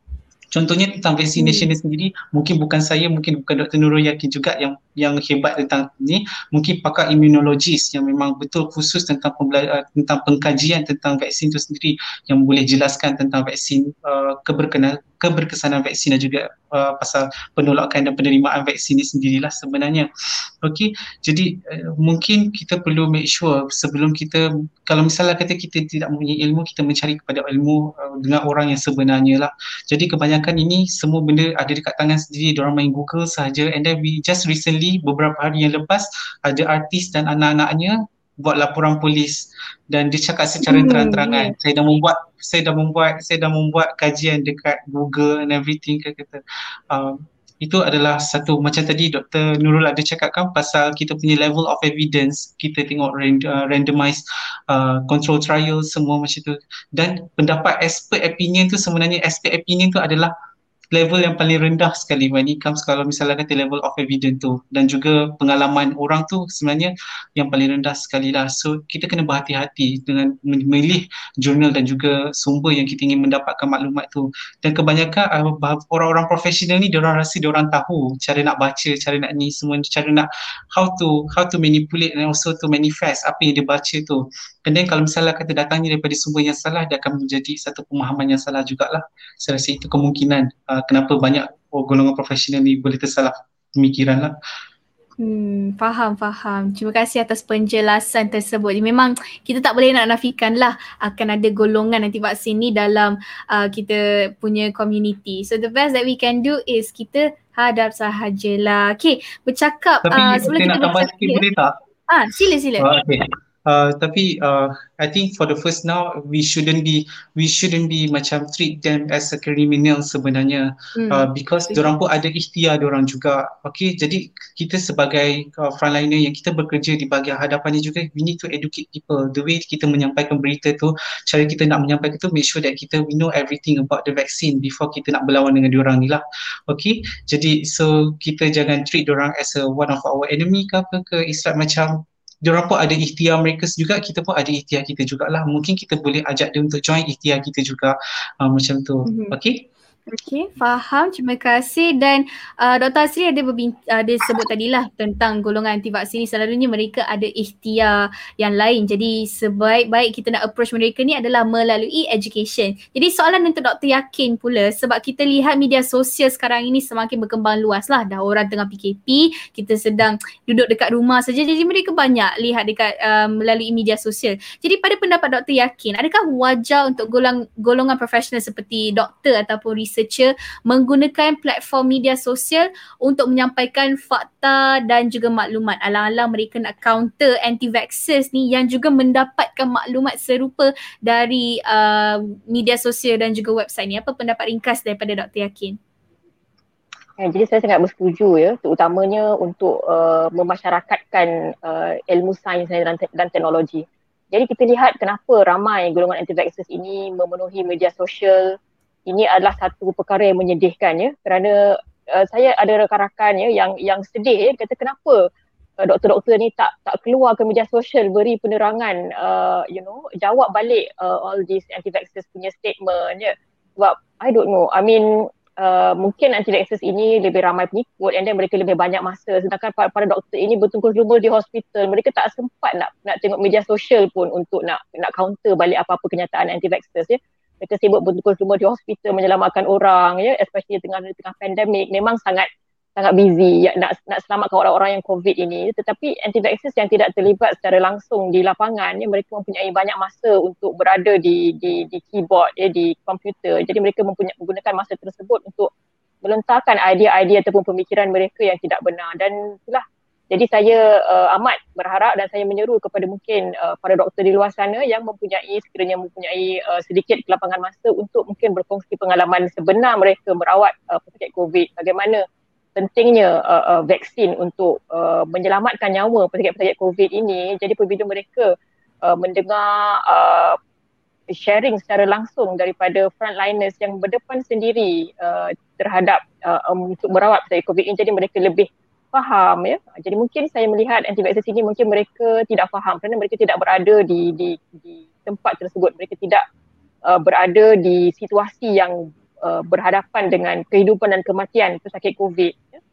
Contohnya tentang vaksinasi sendiri, mungkin bukan saya, mungkin bukan Doktor Nurul Yaqin juga yang yang hebat tentang ni, mungkin pakar immunologis yang memang betul khusus tentang pembela- tentang pengkajian tentang vaksin itu sendiri, yang boleh jelaskan tentang vaksin, uh, keberkenan keberkesanan vaksin dan juga uh, pasal penolakan dan penerimaan vaksin ini sendirilah sebenarnya. Okey, jadi uh, mungkin kita perlu make sure sebelum kita, kalau misalnya kata kita tidak mempunyai ilmu, kita mencari kepada ilmu uh, dengan orang yang sebenarnya lah. Jadi kebanyakan ini semua benda ada dekat tangan sendiri, diorang main Google sahaja. And then we just recently beberapa hari yang lepas ada artis dan anak-anaknya buat laporan polis dan dia cakap secara hmm. terang-terangan, saya dah membuat saya dah membuat saya dah membuat kajian dekat Google and everything, kata um, itu adalah satu, macam tadi Doktor Nurul ada cakapkan pasal kita punya level of evidence, kita tengok rand, uh, randomized uh, control trial semua macam tu, dan pendapat expert opinion tu, sebenarnya expert opinion tu adalah level yang paling rendah sekali when it comes, kalau misalnya kata level of evidence tu, dan juga pengalaman orang tu sebenarnya yang paling rendah sekali lah. So kita kena berhati-hati dengan memilih jurnal dan juga sumber yang kita ingin mendapatkan maklumat tu. Dan kebanyakan uh, orang-orang profesional ni diorang rasa diorang tahu cara nak baca, cara nak ni semua, cara nak how to how to manipulate and also to manifest apa yang dia baca tu. And then kalau misalnya kata datangnya daripada sumber yang salah, dia akan menjadi satu pemahaman yang salah jugalah. Saya rasa itu kemungkinan uh, kenapa banyak oh, golongan profesional ni boleh tersalah pemikiran lah. Hmm, faham, faham. Terima kasih atas penjelasan tersebut. Memang kita tak boleh nak nafikan lah akan ada golongan anti vaksin ni dalam uh, kita punya community. So the best that we can do is kita hadap sahajalah. Okay, bercakap. Tapi uh, sebelum kita nak tambah sikit boleh tak? Ah, sila, sila. Oh, okay. Uh, tapi uh, I think for the first now we shouldn't be we shouldn't be macam treat them as a criminal sebenarnya, hmm. uh, because diorang pun ada ikhtiar diorang juga. Okay, jadi kita sebagai uh, frontliner yang kita bekerja di bahagian hadapan ni juga, we need to educate people. The way kita menyampaikan berita tu, cara kita nak menyampaikan tu, make sure that kita we know everything about the vaccine before kita nak berlawan dengan diorang ni lah. Okay, jadi so kita jangan treat diorang as a one of our enemy ke apa ke, israt macam diorang pun ada ikhtiar mereka juga, kita pun ada ikhtiar kita jugalah. Mungkin kita boleh ajak dia untuk join ikhtiar kita juga, uh, macam tu. Mm-hmm. Okay? Okay, faham. Terima kasih. Dan uh, Doktor Asri ada, berbint- ada sebut tadilah tentang golongan anti vaksin ni. Selalunya mereka ada ikhtiar yang lain. Jadi sebaik-baik kita nak approach mereka ni adalah melalui education. Jadi soalan untuk Doktor Yaqin pula, sebab kita lihat media sosial sekarang ini semakin berkembang luas lah. Dah orang tengah P K P, kita sedang duduk dekat rumah saja. Jadi mereka banyak lihat dekat uh, melalui media sosial. Jadi pada pendapat Doktor Yaqin, adakah wajar untuk golong- golongan profesional seperti doktor ataupun research menggunakan platform media sosial untuk menyampaikan fakta dan juga maklumat, alang-alang mereka nak counter anti-vaxxers ni yang juga mendapatkan maklumat serupa dari uh, media sosial dan juga website ni? Apa pendapat ringkas daripada Doktor Yaqin? Ya, jadi saya sangat bersetuju ya, terutamanya untuk uh, memasyarakatkan uh, ilmu sains dan, dan teknologi. Jadi kita lihat kenapa ramai golongan anti-vaxxers ini memenuhi media sosial. Ini adalah satu perkara yang menyedihkan ya, kerana uh, saya ada rakan-rakan ya yang yang sedih ya, kata kenapa uh, doktor-doktor ni tak tak keluar ke media sosial beri penerangan, uh, you know, jawab balik uh, all these anti-vaxxers punya statement ya. Sebab I don't know, I mean uh, mungkin anti-vaxxers ini lebih ramai pengikut and then mereka lebih banyak masa, sedangkan para, para doktor ini bertungkus lumur di hospital, mereka tak sempat nak nak tengok media sosial pun untuk nak nak counter balik apa-apa kenyataan anti-vaxxers ya. Mereka sibuk bertukar semua di hospital menyelamatkan orang ya, especially tengah tengah pandemik, memang sangat sangat busy ya, nak nak selamatkan orang-orang yang COVID ini. Tetapi anti-vaxxers yang tidak terlibat secara langsung di lapangan ya, mereka mempunyai banyak masa untuk berada di di di keyboard ya, di komputer. Jadi mereka mempunyai menggunakan masa tersebut untuk melontarkan idea-idea ataupun pemikiran mereka yang tidak benar, dan itulah Jadi saya uh, amat berharap dan saya menyeru kepada mungkin uh, para doktor di luar sana yang mempunyai sekiranya mempunyai uh, sedikit kelapangan masa untuk mungkin berkongsi pengalaman sebenar mereka merawat uh, pesakit COVID. Bagaimana pentingnya uh, uh, vaksin untuk uh, menyelamatkan nyawa pesakit-pesakit COVID ini. Jadi apabila mereka uh, mendengar uh, sharing secara langsung daripada frontliners yang berdepan sendiri uh, terhadap uh, um, untuk merawat pesakit COVID ini, jadi mereka lebih faham, ya. Jadi mungkin saya melihat anti-vaxxers ini mungkin mereka tidak faham kerana mereka tidak berada di di, di tempat tersebut. Mereka tidak uh, berada di situasi yang uh, berhadapan dengan kehidupan dan kematian pesakit COVID. Ya.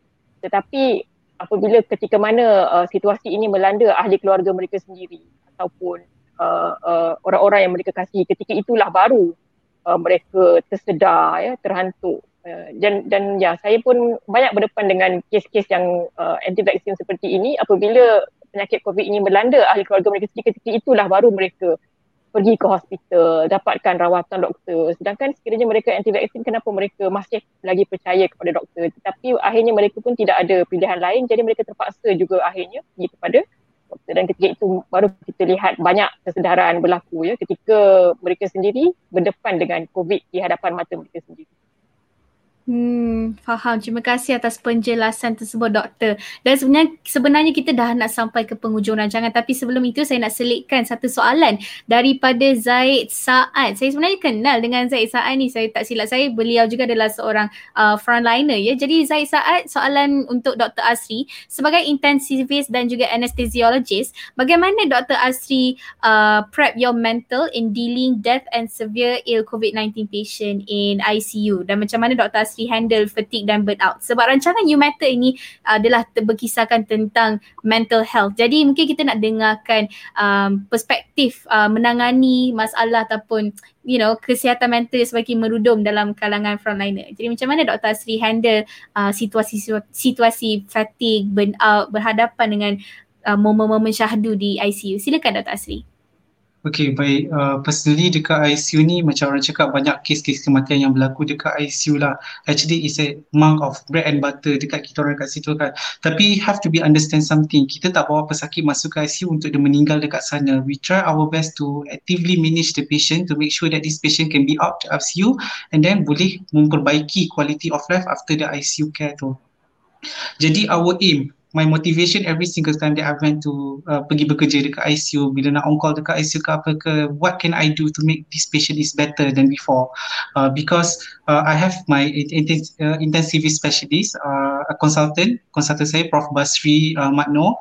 Tetapi apabila ketika mana uh, situasi ini melanda ahli keluarga mereka sendiri ataupun uh, uh, orang-orang yang mereka kasihi, ketika itulah baru uh, mereka tersedar, ya, terhantuk. Uh, dan, dan ya, saya pun banyak berdepan dengan kes-kes yang uh, anti-vaksin seperti ini. Apabila penyakit COVID ini melanda ahli keluarga mereka sendiri, ketika itulah baru mereka pergi ke hospital, dapatkan rawatan doktor. Sedangkan sekiranya mereka anti-vaksin, kenapa mereka masih lagi percaya kepada doktor? Tetapi akhirnya mereka pun tidak ada pilihan lain, jadi mereka terpaksa juga akhirnya pergi kepada doktor. Dan ketika itu baru kita lihat banyak kesedaran berlaku, ya, ketika mereka sendiri berdepan dengan COVID di hadapan mata mereka sendiri. Hmm, faham. Terima kasih atas penjelasan tersebut, Doktor. Dan sebenarnya, sebenarnya kita dah nak sampai ke penghujung rancangan, tapi sebelum itu saya nak selitkan satu soalan daripada Zaid Saad. Saya sebenarnya kenal dengan Zaid Saad ni, saya tak silap saya, beliau juga adalah seorang uh, frontliner, ya. Jadi Zaid Saad, soalan untuk Doktor Asri, sebagai intensivist dan juga anesthesiologist, bagaimana Doktor Asri uh, prep your mental in dealing death and severe ill COVID nineteen patient in I C U, dan macam mana Doktor Asri handle fatigue dan burnout? Sebab rancangan YouMatter ini adalah berkisarkan tentang mental health. Jadi mungkin kita nak dengarkan um, perspektif uh, menangani masalah ataupun, you know, kesihatan mental semakin merudum dalam kalangan frontliner. Jadi macam mana Doktor Asri handle uh, situasi situasi fatigue, burnout, berhadapan dengan uh, momen-momen syahdu di I C U? Silakan Doktor Asri. Okay, baik. Uh, personally dekat I C U ni, macam orang cakap banyak kes-kes kematian yang berlaku dekat I C U lah. Actually it's a mark of bread and butter dekat kita orang kat situ kan. Tapi have to be understand something. Kita tak bawa pesakit masuk ke I C U untuk dia meninggal dekat sana. We try our best to actively manage the patient to make sure that this patient can be out to I C U and then boleh memperbaiki quality of life after the I C U care tu. Jadi our aim, my motivation every single time that I went to uh, pergi bekerja dekat I C U, bila nak on call dekat I C U ke apa ke, what can I do to make this patient is better than before? Uh, because uh, I have my intens- uh, intensivist specialist, uh, a consultant, consultant saya Profesor Basri uh, Makno.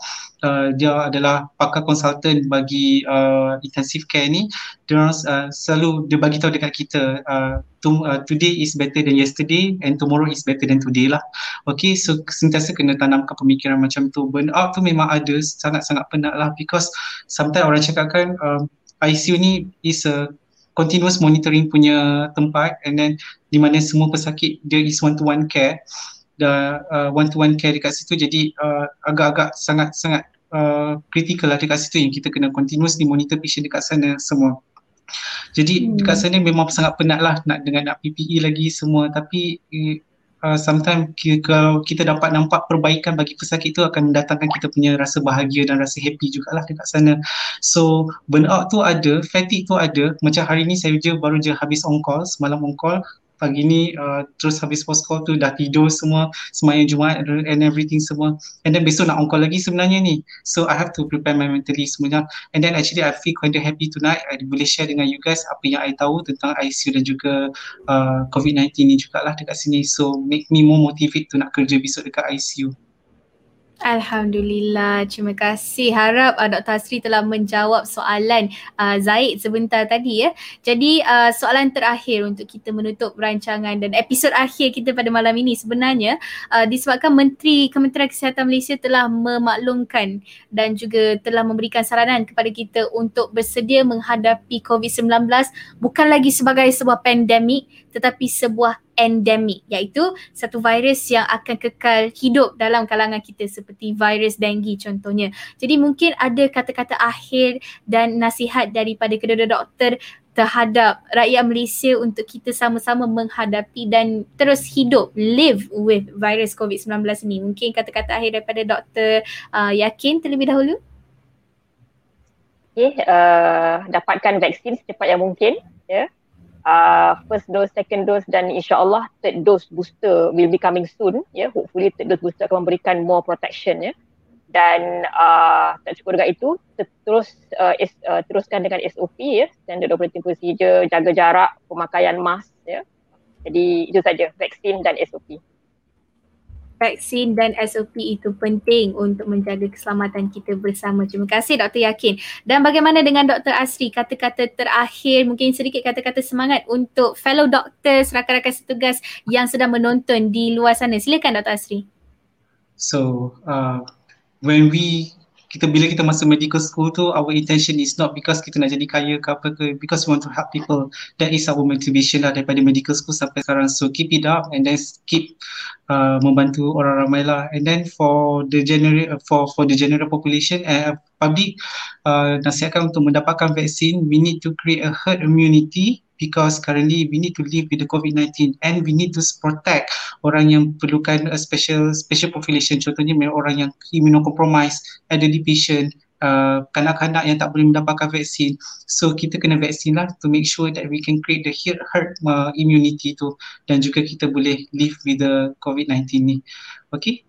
Uh, dia adalah pakar consultant bagi uh, intensive care ni. Dia uh, selalu dia bagi tahu dekat kita, uh, to, uh, today is better than yesterday and tomorrow is better than today lah. Okay, so sentiasa kena tanamkan pemikiran macam tu. Burnout tu memang ada, sangat-sangat penat lah, because sometimes orang cakap kan uh, I C U ni is a continuous monitoring punya tempat, and then di mana semua pesakit dia is one-to-one care, the uh, one-to-one care dekat situ. Jadi uh, agak-agak sangat-sangat kritikal uh, lah dekat situ, yang kita kena continuously monitor patient dekat sana semua. Jadi hmm. dekat sana memang sangat penat lah, nak dengan nak P P E lagi semua, tapi uh, sometimes kalau kita dapat nampak perbaikan bagi pesakit tu akan mendatangkan kita punya rasa bahagia dan rasa happy jugalah dekat sana. So burnout tu ada, fatigue tu ada. Macam hari ni saya je baru je habis on call, semalam on call, pagi ni uh, terus habis post call tu dah tidur semua, semayang Jumaat and everything semua, and then besok nak on call lagi sebenarnya ni. So I have to prepare my mentally semuanya, and then actually I feel quite happy tonight I boleh share dengan you guys apa yang I tahu tentang I C U dan juga uh, COVID nineteen ni jugalah dekat sini. So make me more motivated to nak kerja besok dekat I C U. Alhamdulillah, terima kasih. Harap uh, Doktor Asri telah menjawab soalan uh, Zaid sebentar tadi, ya. Jadi uh, soalan terakhir untuk kita menutup rancangan dan episod akhir kita pada malam ini, sebenarnya uh, disebabkan Menteri Kementerian Kesihatan Malaysia telah memaklumkan dan juga telah memberikan saranan kepada kita untuk bersedia menghadapi COVID sembilan belas bukan lagi sebagai sebuah pandemik tetapi sebuah endemik, iaitu satu virus yang akan kekal hidup dalam kalangan kita seperti virus denggi contohnya. Jadi mungkin ada kata-kata akhir dan nasihat daripada kedua-dua doktor terhadap rakyat Malaysia untuk kita sama-sama menghadapi dan terus hidup, live with virus COVID nineteen ni. Mungkin kata-kata akhir daripada Doktor uh, Yaqin terlebih dahulu. Okay, uh, dapatkan vaksin secepat yang mungkin. Yeah. Uh, first dose, second dose dan insyaAllah third dose booster will be coming soon. Yeah. Hopefully third dose booster akan memberikan more protection. Yeah. Dan uh, tak cukup dekat itu, terus uh, is, uh, teruskan dengan S O P, ya, standard operating procedure, jaga jarak, pemakaian mask, ya. Jadi itu saja, vaksin dan S O P. Vaksin dan S O P itu penting untuk menjaga keselamatan kita bersama. Terima kasih Doktor Yaqin. Dan bagaimana dengan Doktor Asri, kata-kata terakhir, mungkin sedikit kata-kata semangat untuk fellow doktor, rakan-rakan setugas yang sedang menonton di luar sana. Silakan Doktor Asri. So, uh, when we, kita bila kita masuk medical school tu, our intention is not because kita nak jadi kaya ke apa ke, because we want to help people. That is our motivation lah daripada medical school sampai sekarang. So keep it up and then keep uh, membantu orang ramai lah. And then for the general, for for the general population and uh, public, uh, nasihatkan untuk mendapatkan vaksin, we need to create a herd immunity. Because currently we need to live with the COVID nineteen and we need to protect orang yang perlukan a special special population, contohnya orang yang immunocompromised, elderly patient, uh, kanak-kanak yang tak boleh mendapatkan vaksin. So kita kena vaksin lah to make sure that we can create the herd uh, immunity tu dan juga kita boleh live with the COVID nineteen ni. Okay?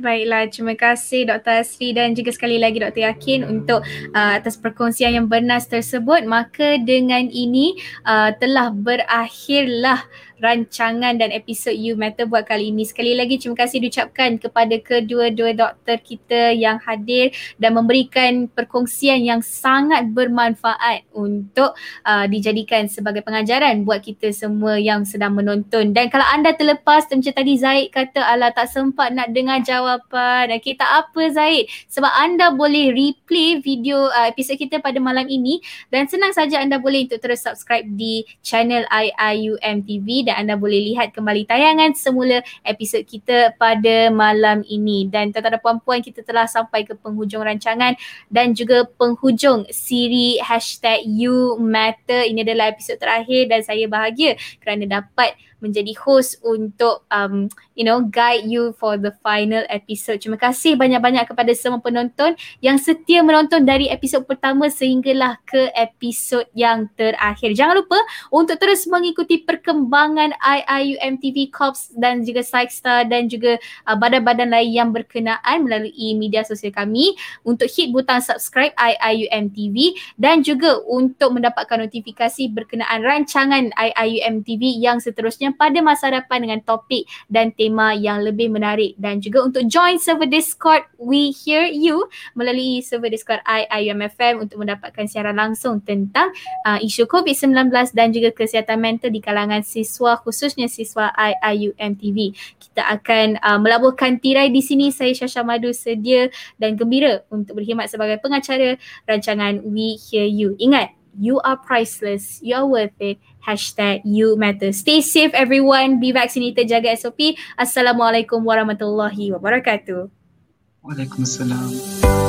Baiklah, terima kasih Doktor Asri dan juga sekali lagi Doktor Yaqin untuk uh, atas perkongsian yang bernas tersebut. Maka dengan ini uh, telah berakhirlah rancangan dan episod YouMatter buat kali ini. Sekali lagi terima kasih diucapkan kepada kedua-dua doktor kita yang hadir dan memberikan perkongsian yang sangat bermanfaat untuk uh, dijadikan sebagai pengajaran buat kita semua yang sedang menonton. Dan kalau anda terlepas macam tadi Zaid kata, alah tak sempat nak dengar jawapan, okay, tak apa Zaid, sebab anda boleh replay video uh, episod kita pada malam ini dan senang saja anda boleh untuk terus subscribe di channel I I U M T V. Dan anda boleh lihat kembali tayangan semula episod kita pada malam ini. Dan tuan-tuan dan puan-puan, kita telah sampai ke penghujung rancangan dan juga penghujung siri hashtag YouMatter. Ini adalah episod terakhir dan saya bahagia kerana dapat menjadi host untuk um, you know, guide you for the final episode. Terima kasih banyak-banyak kepada semua penonton yang setia menonton dari episod pertama sehinggalah ke episod yang terakhir. Jangan lupa untuk terus mengikuti perkembangan I I U M T V Corps dan juga Psychstar dan juga uh, badan-badan lain yang berkenaan melalui media sosial kami, untuk hit butang subscribe I I U M T V dan juga untuk mendapatkan notifikasi berkenaan rancangan I I U M T V yang seterusnya pada masa hadapan dengan topik dan tema yang lebih menarik. Dan juga untuk join server Discord We Hear You melalui server Discord I I U M F M untuk mendapatkan siaran langsung tentang uh, isu COVID nineteen dan juga kesihatan mental di kalangan siswa, khususnya siswa I I U M T V. Kita akan uh, melabuhkan tirai di sini. Saya Syasha Madu sedia dan gembira untuk berkhidmat sebagai pengacara rancangan We Hear You. Ingat, you are priceless, you are worth it. Hashtag YouMatter. Stay safe everyone, be vaccinated, jaga S O P. Assalamualaikum warahmatullahi wabarakatuh. Waalaikumsalam.